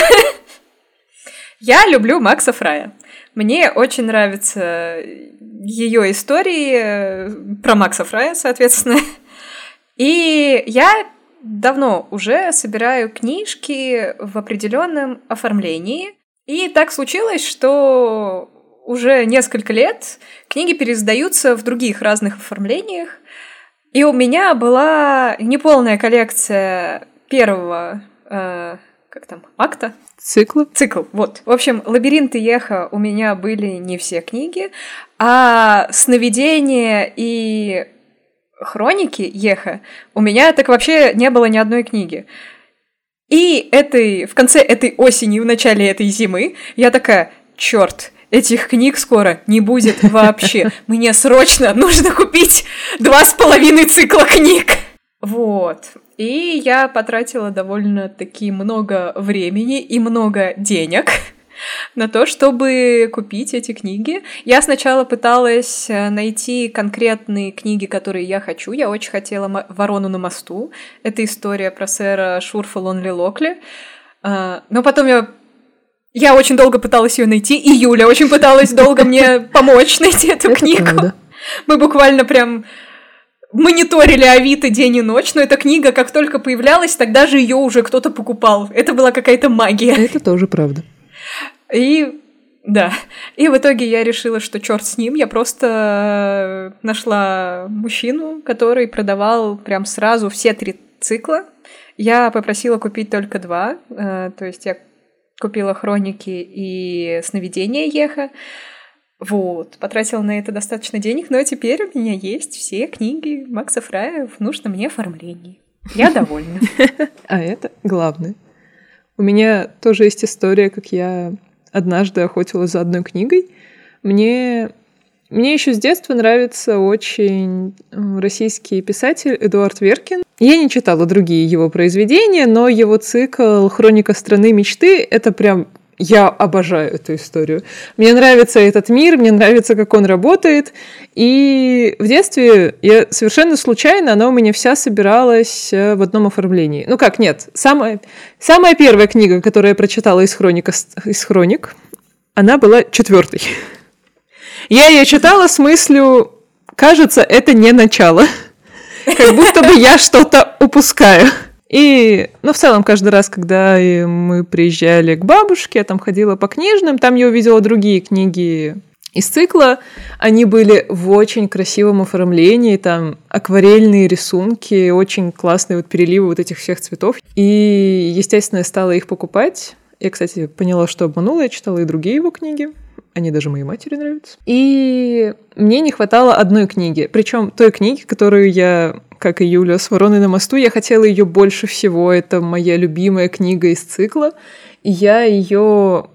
Я люблю Макса Фрая. Мне очень нравятся ее истории про Макса Фрая, соответственно. И я давно уже собираю книжки в определенном оформлении. И так случилось, что уже несколько лет книги переиздаются в других разных оформлениях. И у меня была неполная коллекция первого э, как там, акта? Цикла. Цикл, вот. В общем, «Лабиринты Еха» у меня были не все книги, а «Сновидения» и «Хроники Еха» у меня так вообще не было ни одной книги. И этой, в конце этой осени, в начале этой зимы я такая, чёрт, этих книг скоро не будет вообще. Мне срочно нужно купить два с половиной цикла книг. Вот. И я потратила довольно-таки много времени и много денег на то, чтобы купить эти книги. Я сначала пыталась найти конкретные книги, которые я хочу. Я очень хотела «Ворону на мосту». Это история про сэра Шурфа Лонли-Локли. Но потом я... Я очень долго пыталась ее найти, и Юля очень пыталась долго мне помочь найти эту это книгу. Правда. Мы буквально прям мониторили Авито день и ночь, но эта книга как только появлялась, тогда же ее уже кто-то покупал. Это была какая-то магия. Это тоже правда. И да. И в итоге я решила, что черт с ним, я просто нашла мужчину, который продавал прям сразу все три цикла. Я попросила купить только два, то есть я купила «Хроники» и «Сновидения Еха». Вот. Потратила на это достаточно денег, но теперь у меня есть все книги Макса Фрая в нужном мне оформлении. Я довольна. А это главное. У меня тоже есть история, как я однажды охотилась за одной книгой. Мне еще с детства нравится очень российский писатель Эдуард Веркин. Я не читала другие его произведения, но его цикл «Хроника страны мечты» — это прям... Я обожаю эту историю. Мне нравится этот мир, мне нравится, как он работает. И в детстве я совершенно случайно, она у меня вся собиралась в одном оформлении. Ну как, нет. Самая, самая первая книга, которую я прочитала из, хроника, из «Хроник», она была четвертой. Я ее читала с мыслью, кажется, это не начало. Как будто бы я что-то упускаю. И, ну, в целом, каждый раз, когда мы приезжали к бабушке, я там ходила по книжным, там я увидела другие книги из цикла. Они были в очень красивом оформлении, там акварельные рисунки, очень классные вот переливы вот этих всех цветов. И, естественно, я стала их покупать. Я, кстати, поняла, что обманула, я читала и другие его книги. Они даже моей матери нравятся. И мне не хватало одной книги. Причем той книги, которую я, как и Юля, с «Вороной на мосту», я хотела ее больше всего. Это моя любимая книга из цикла. И я ее,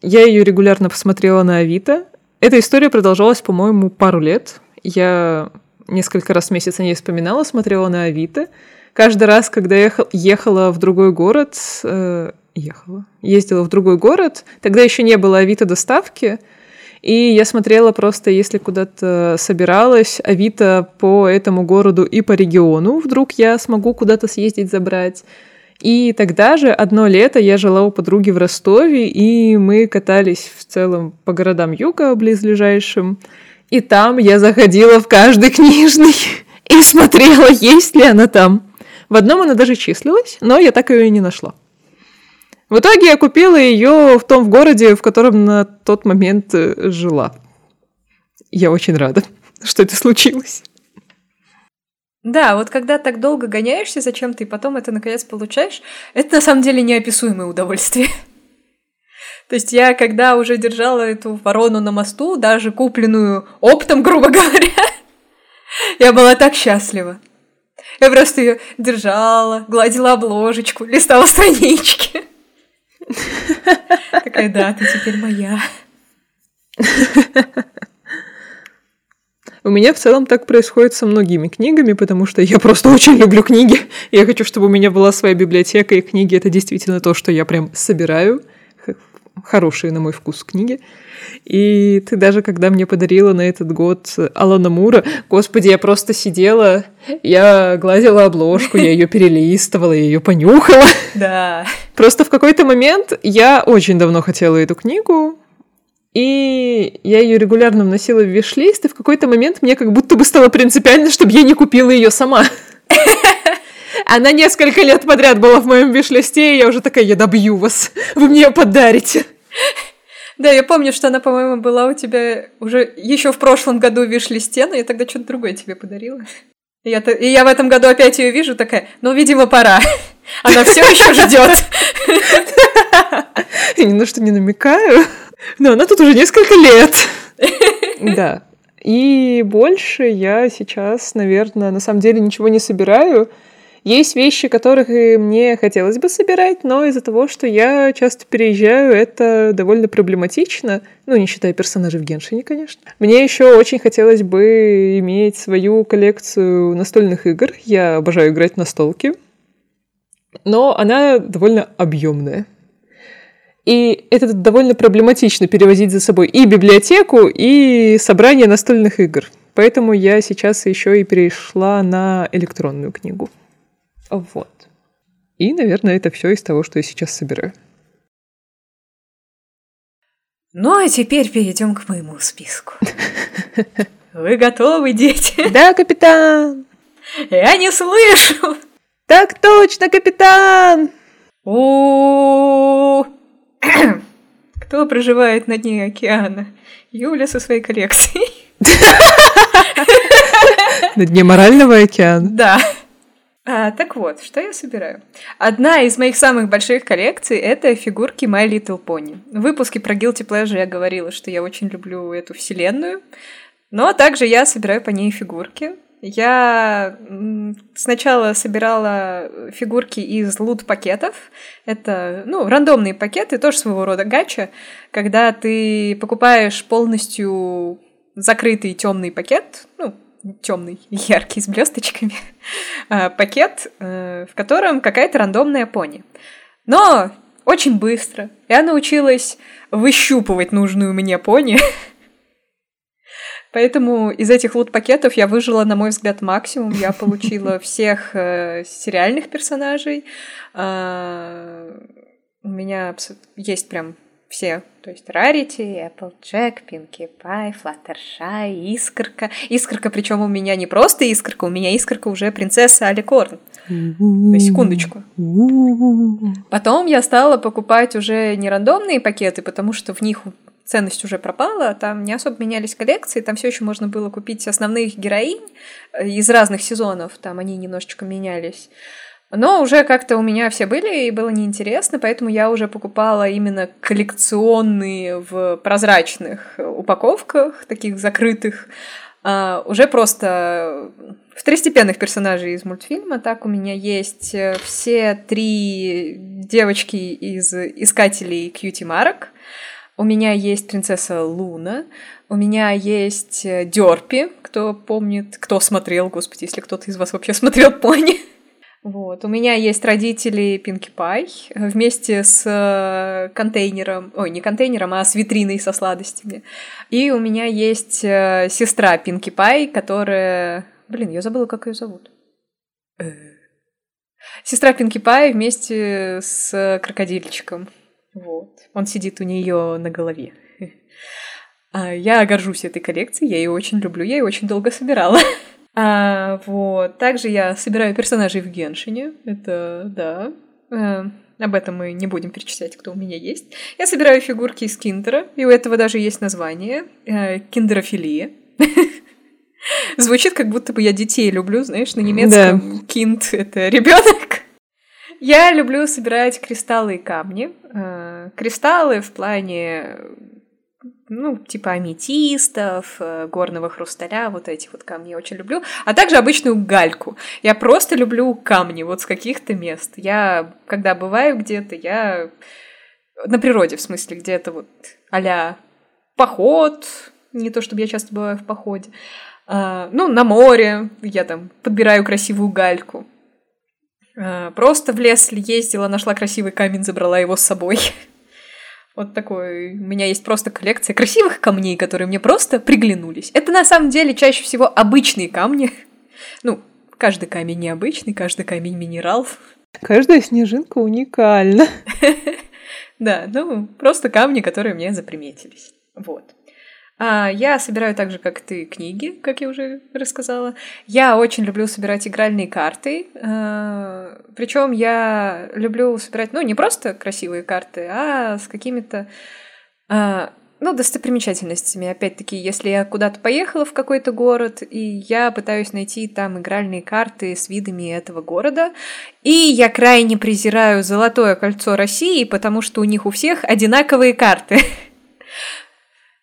я ее регулярно посмотрела на Авито. Эта история продолжалась, по-моему, пару лет. Я несколько раз в месяц о ней вспоминала, смотрела на Авито. Каждый раз, когда я ехала в другой город... Ехала. Ездила в другой город. Тогда еще не было Авито доставки. И я смотрела просто, если куда-то собиралась, Авито по этому городу и по региону. Вдруг я смогу куда-то съездить забрать. И тогда же, одно лето, я жила у подруги в Ростове. И мы катались в целом по городам юга, близлежащим. И там я заходила в каждый книжный и смотрела, есть ли она там. В одном она даже числилась, но я так ее и не нашла. В итоге я купила ее в том городе, в котором на тот момент жила. Я очень рада, что это случилось. Да, вот когда так долго гоняешься за чем-то, и потом это наконец получаешь, это на самом деле неописуемое удовольствие. То есть я, когда уже держала эту «Ворону на мосту», даже купленную оптом, грубо говоря, я была так счастлива. Я просто ее держала, гладила обложечку, листала странички. Такая, да, ты теперь моя. У меня в целом так происходит со многими книгами, потому что я просто очень люблю книги. Я хочу, чтобы у меня была своя библиотека, и книги — это действительно то, что я прям собираю. Хорошие, на мой вкус, книги. И ты даже, когда мне подарила на этот год Алана Мура, господи, я просто сидела, я гладила обложку, я ее перелистывала, я ее понюхала. Да. Просто в какой-то момент я очень давно хотела эту книгу, и я ее регулярно вносила в виш-лист, и в какой-то момент мне как будто бы стало принципиально, чтобы я не купила ее сама. Она несколько лет подряд была в моем виш-листе, и я уже такая: я добью вас, вы мне ее подарите. Да, я помню, что она, по-моему, была у тебя уже еще в прошлом году в виш-листе, но я тогда что-то другое тебе подарила. И я, и я в этом году опять ее вижу, такая: ну, видимо, пора. Она все еще ждет. Я ни на что не намекаю, но она тут уже несколько лет. Да. И больше я сейчас, наверное, на самом деле ничего не собираю. Есть вещи, которых и мне хотелось бы собирать, но из-за того, что я часто переезжаю, это довольно проблематично. Ну, не считая персонажей в Геншине, конечно. Мне еще очень хотелось бы иметь свою коллекцию настольных игр. Я обожаю играть в настолки, но она довольно объемная. И это довольно проблематично — перевозить за собой и библиотеку, и собрание настольных игр. Поэтому я сейчас еще и перешла на электронную книгу. Вот. И, наверное, это все из того, что я сейчас собираю. Ну, а теперь перейдем к моему списку. Вы готовы, дети? Да, капитан! Я не слышу! Так точно, капитан! О, кто проживает на дне океана? Юля со своей коллекцией. На дне морального океана? Да. А, так вот, что я собираю? Одна из моих самых больших коллекций — это фигурки My Little Pony. В выпуске про Guilty Pleasure я говорила, что я очень люблю эту вселенную, но также я собираю по ней фигурки. Я сначала собирала фигурки из лут-пакетов. Это, ну, рандомные пакеты, тоже своего рода гача, когда ты покупаешь полностью закрытый темный пакет, ну, темный, яркий, с блесточками пакет, в котором какая-то рандомная пони. Но очень быстро я научилась выщупывать нужную мне пони. Поэтому из этих лут-пакетов я выжила, на мой взгляд, максимум. Я получила всех сериальных персонажей. У меня есть прям все, то есть Rarity, Applejack, Pinkie Pie, Fluttershy, Искорка. Искорка, причем у меня не просто Искорка, у меня Искорка уже принцесса Аликорн. На секундочку. Потом я стала покупать уже не рандомные пакеты, потому что в них ценность уже пропала, там не особо менялись коллекции, там все еще можно было купить основных героинь из разных сезонов, там они немножечко менялись. Но уже как-то у меня все были, и было неинтересно, поэтому я уже покупала именно коллекционные в прозрачных упаковках, таких закрытых, а уже просто второстепенных персонажей из мультфильма. Так у меня есть все три девочки из «Искателей кьюти-марок», у меня есть принцесса Луна, у меня есть Дёрпи, кто помнит, кто смотрел, господи, если кто-то из вас вообще смотрел пони. Вот. У меня есть родители Pinkie Pie вместе с контейнером, ой, не контейнером, а с витриной со сладостями. И у меня есть сестра Pinkie Pie, которая... Блин, я забыла, как ее зовут. Сестра Pinkie Pie вместе с крокодильчиком. Вот. Он сидит у нее на голове. Я горжусь этой коллекцией, я ее очень люблю, я ее очень долго собирала. А, вот. Также я собираю персонажей в Геншине. Это, да. А, об этом мы не будем перечислять, кто у меня есть. Я собираю фигурки из киндера, и у этого даже есть название. А, киндерофилия. Звучит, как будто бы я детей люблю, знаешь, на немецком. Да. Kind — это ребенок. Я люблю собирать кристаллы и камни. А, кристаллы в плане... ну, типа аметистов, горного хрусталя, вот эти вот камни я очень люблю. А также обычную гальку. Я просто люблю камни вот с каких-то мест. Я, когда бываю где-то, я... на природе, в смысле, где-то вот а-ля поход. Не то чтобы я часто бываю в походе. э, ну, на море, я там подбираю красивую гальку. Э, просто в лес ездила, нашла красивый камень, забрала его с собой. Вот такой, у меня есть просто коллекция красивых камней, которые мне просто приглянулись. Это на самом деле чаще всего обычные камни. Ну, каждый камень необычный, каждый камень минерал. Каждая снежинка уникальна. Да, ну, просто камни, которые мне заприметились. Вот. А, я собираю так же, как ты, книги, как я уже рассказала. Я очень люблю собирать игральные карты. А, причем я люблю собирать, ну, не просто красивые карты, а с какими-то, а, ну, достопримечательностями. Опять-таки, если я куда-то поехала в какой-то город, и я пытаюсь найти там игральные карты с видами этого города. И я крайне презираю Золотое кольцо России, потому что у них у всех одинаковые карты.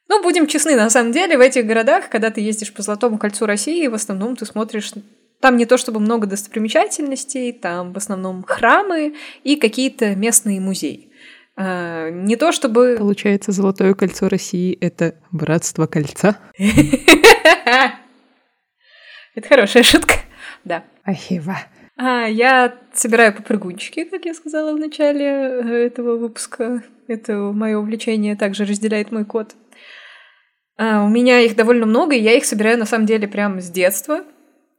Ну, будем честны, на самом деле, в этих городах, когда ты ездишь по Золотому кольцу России, в основном ты смотришь... Там не то чтобы много достопримечательностей, там в основном храмы и какие-то местные музеи. А, не то чтобы... Получается, Золотое кольцо России — это братство кольца? Это хорошая шутка, да. Ахива. Я собираю попрыгунчики, как я сказала в начале этого выпуска. Это мое увлечение также разделяет мой кот. Uh, у меня их довольно много, и я их собираю, на самом деле, прямо с детства.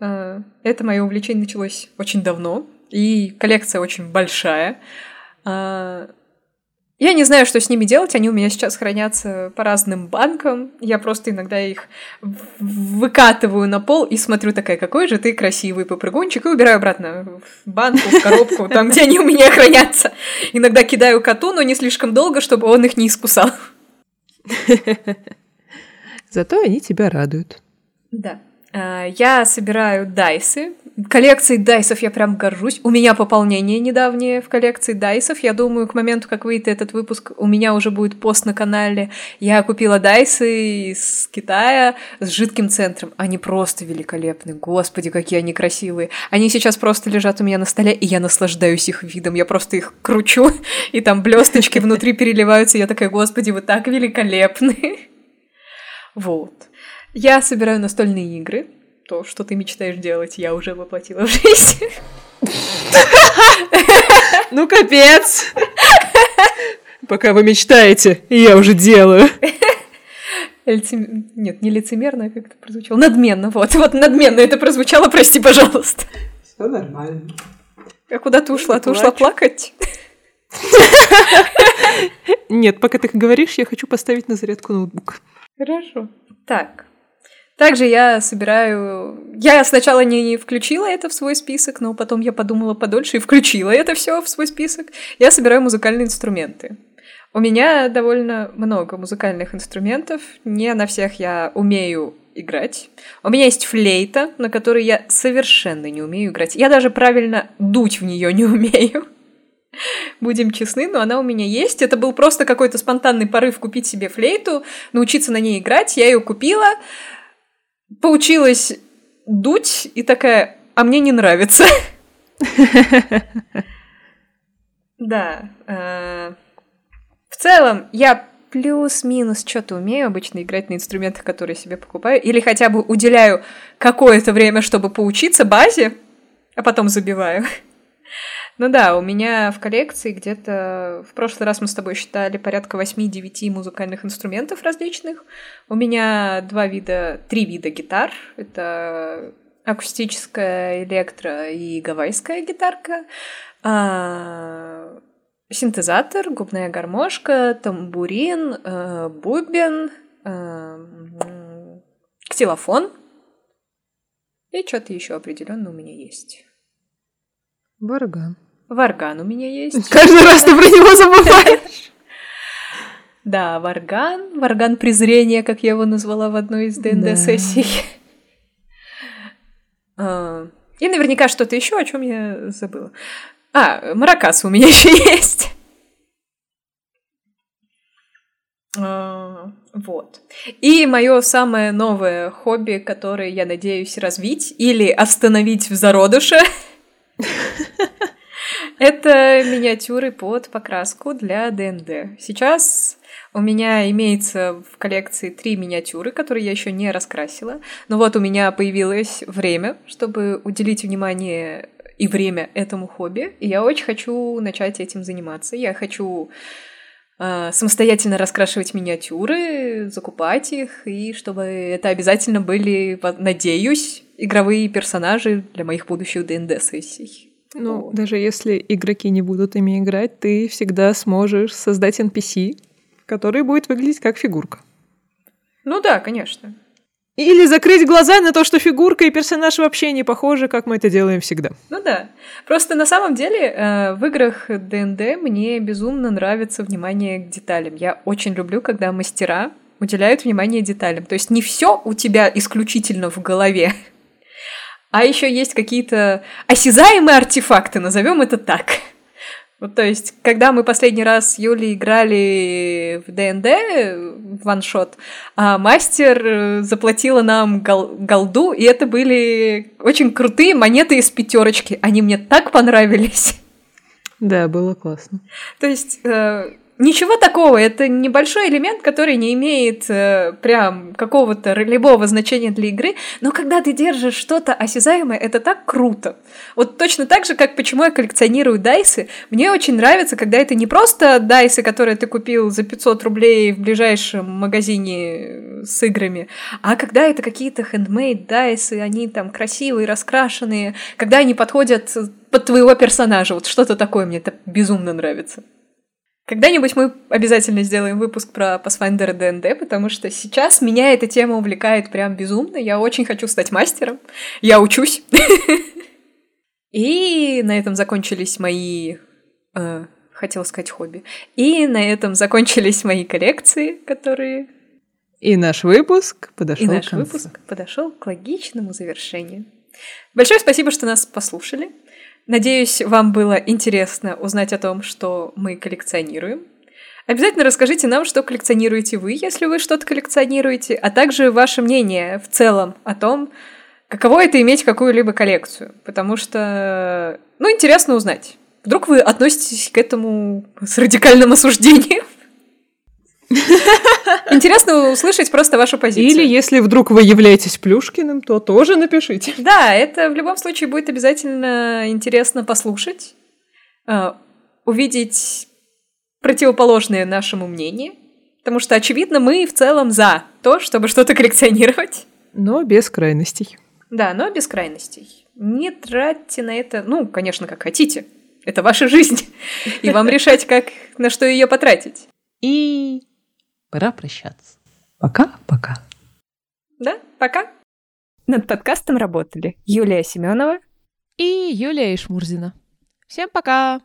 Uh, это мое увлечение началось очень давно, и коллекция очень большая. Uh, я не знаю, что с ними делать, они у меня сейчас хранятся по разным банкам. Я просто иногда их выкатываю на пол и смотрю такая, какой же ты красивый попрыгунчик, и убираю обратно в банку, в коробку, там, где они у меня хранятся. Иногда кидаю коту, но не слишком долго, чтобы он их не искусал. Зато они тебя радуют. Да. Я собираю дайсы. Коллекцией дайсов я прям горжусь. У меня пополнение недавнее в коллекции дайсов. Я думаю, к моменту, как выйдет этот выпуск, у меня уже будет пост на канале. Я купила дайсы из Китая с жидким центром. Они просто великолепны. Господи, какие они красивые. Они сейчас просто лежат у меня на столе, и я наслаждаюсь их видом. Я просто их кручу, и там блесточки внутри переливаются. Я такая, господи, вы так великолепны. Вот. Я собираю настольные игры. То, что ты мечтаешь делать, я уже воплотила в жизнь. Ну, капец! Пока вы мечтаете, я уже делаю. Нет, не лицемерно, как это прозвучало. Надменно, вот. Вот надменно это прозвучало, прости, пожалуйста. Все нормально. А куда ты ушла? Ты ушла плакать? Нет, пока ты говоришь, я хочу поставить на зарядку ноутбук. Хорошо. Так. Также я собираю... Я сначала не включила это в свой список, но потом я подумала подольше и включила это все в свой список. Я собираю музыкальные инструменты. У меня довольно много музыкальных инструментов. Не на всех я умею играть. У меня есть флейта, на которой я совершенно не умею играть. Я даже правильно дуть в нее не умею. Будем честны, но она у меня есть. Это был просто какой-то спонтанный порыв купить себе флейту, научиться на ней играть. Я ее купила, поучилась дуть и такая, а мне не нравится. Да. В целом, я плюс-минус что-то умею обычно играть на инструментах, которые себе покупаю, или хотя бы уделяю какое-то время, чтобы поучиться базе, а потом забиваю. Ну да, у меня в коллекции где-то... В прошлый раз мы с тобой считали порядка восьми-девяти музыкальных инструментов различных. У меня два вида... Три вида гитар. Это акустическая, электро и гавайская гитарка. А, синтезатор, губная гармошка, тамбурин, а, бубен, а, ксилофон. И что-то еще определенно у меня есть. Варган. Варган у меня есть. Каждый раз ты про него забываешь. Да, варган. Варган презрения, как я его назвала в одной из ДНД-сессий. И наверняка что-то еще, о чем я забыла. А, маракас у меня еще есть. Вот. И мое самое новое хобби, которое я надеюсь развить или остановить в зародыше... Это миниатюры под покраску для Д энд Д. Сейчас у меня имеется в коллекции три миниатюры, которые я еще не раскрасила. Но вот у меня появилось время, чтобы уделить внимание и время этому хобби. И я очень хочу начать этим заниматься. Я хочу э, самостоятельно раскрашивать миниатюры, закупать их, и чтобы это обязательно были, надеюсь, игровые персонажи для моих будущих Д энд Д-сессий. Ну, вот. Даже если игроки не будут ими играть, ты всегда сможешь создать эн пи си, который будет выглядеть как фигурка. Ну да, конечно. Или закрыть глаза на то, что фигурка и персонаж вообще не похожи, как мы это делаем всегда. Ну да. Просто на самом деле в играх Д энд Д мне безумно нравится внимание к деталям. Я очень люблю, когда мастера уделяют внимание деталям. То есть не все у тебя исключительно в голове, а еще есть какие-то осязаемые артефакты, назовем это так. Вот, то есть, когда мы последний раз с Юлей играли в Д энд Д, ваншот, а мастер заплатила нам гол- голду, и это были очень крутые монеты из пятерочки. Они мне так понравились. Да, было классно. То есть... Э- Ничего такого, это небольшой элемент, который не имеет э, прям какого-то ролевого значения для игры, но когда ты держишь что-то осязаемое, это так круто. Вот точно так же, как почему я коллекционирую дайсы, мне очень нравится, когда это не просто дайсы, которые ты купил за пятьсот рублей в ближайшем магазине с играми, а когда это какие-то handmade дайсы, они там красивые, раскрашенные, когда они подходят под твоего персонажа, вот что-то такое мне это безумно нравится. Когда-нибудь мы обязательно сделаем выпуск про Pathfinder Д энд Д, потому что сейчас меня эта тема увлекает прям безумно. Я очень хочу стать мастером. Я учусь. И на этом закончились мои... Хотела сказать хобби. И на этом закончились мои коллекции, которые... И наш выпуск подошел к концу. И наш выпуск подошел к логичному завершению. Большое спасибо, что нас послушали. Надеюсь, вам было интересно узнать о том, что мы коллекционируем. Обязательно расскажите нам, что коллекционируете вы, если вы что-то коллекционируете, а также ваше мнение в целом о том, каково это иметь какую-либо коллекцию. Потому что, ну, интересно узнать. Вдруг вы относитесь к этому с радикальным осуждением? Интересно услышать просто вашу позицию. Или если вдруг вы являетесь Плюшкиным, то тоже напишите. Да, это в любом случае будет обязательно интересно послушать, увидеть противоположные нашему мнению, потому что, очевидно, мы в целом за то, чтобы что-то коллекционировать. Но без крайностей. Да, но без крайностей. Не тратьте на это, ну, конечно, как хотите. Это ваша жизнь, и вам решать, как на что ее потратить. И... Пора прощаться. Пока-пока. Да, пока. Над подкастом работали Юлия Семенова и Юлия Ишмурзина. Всем пока!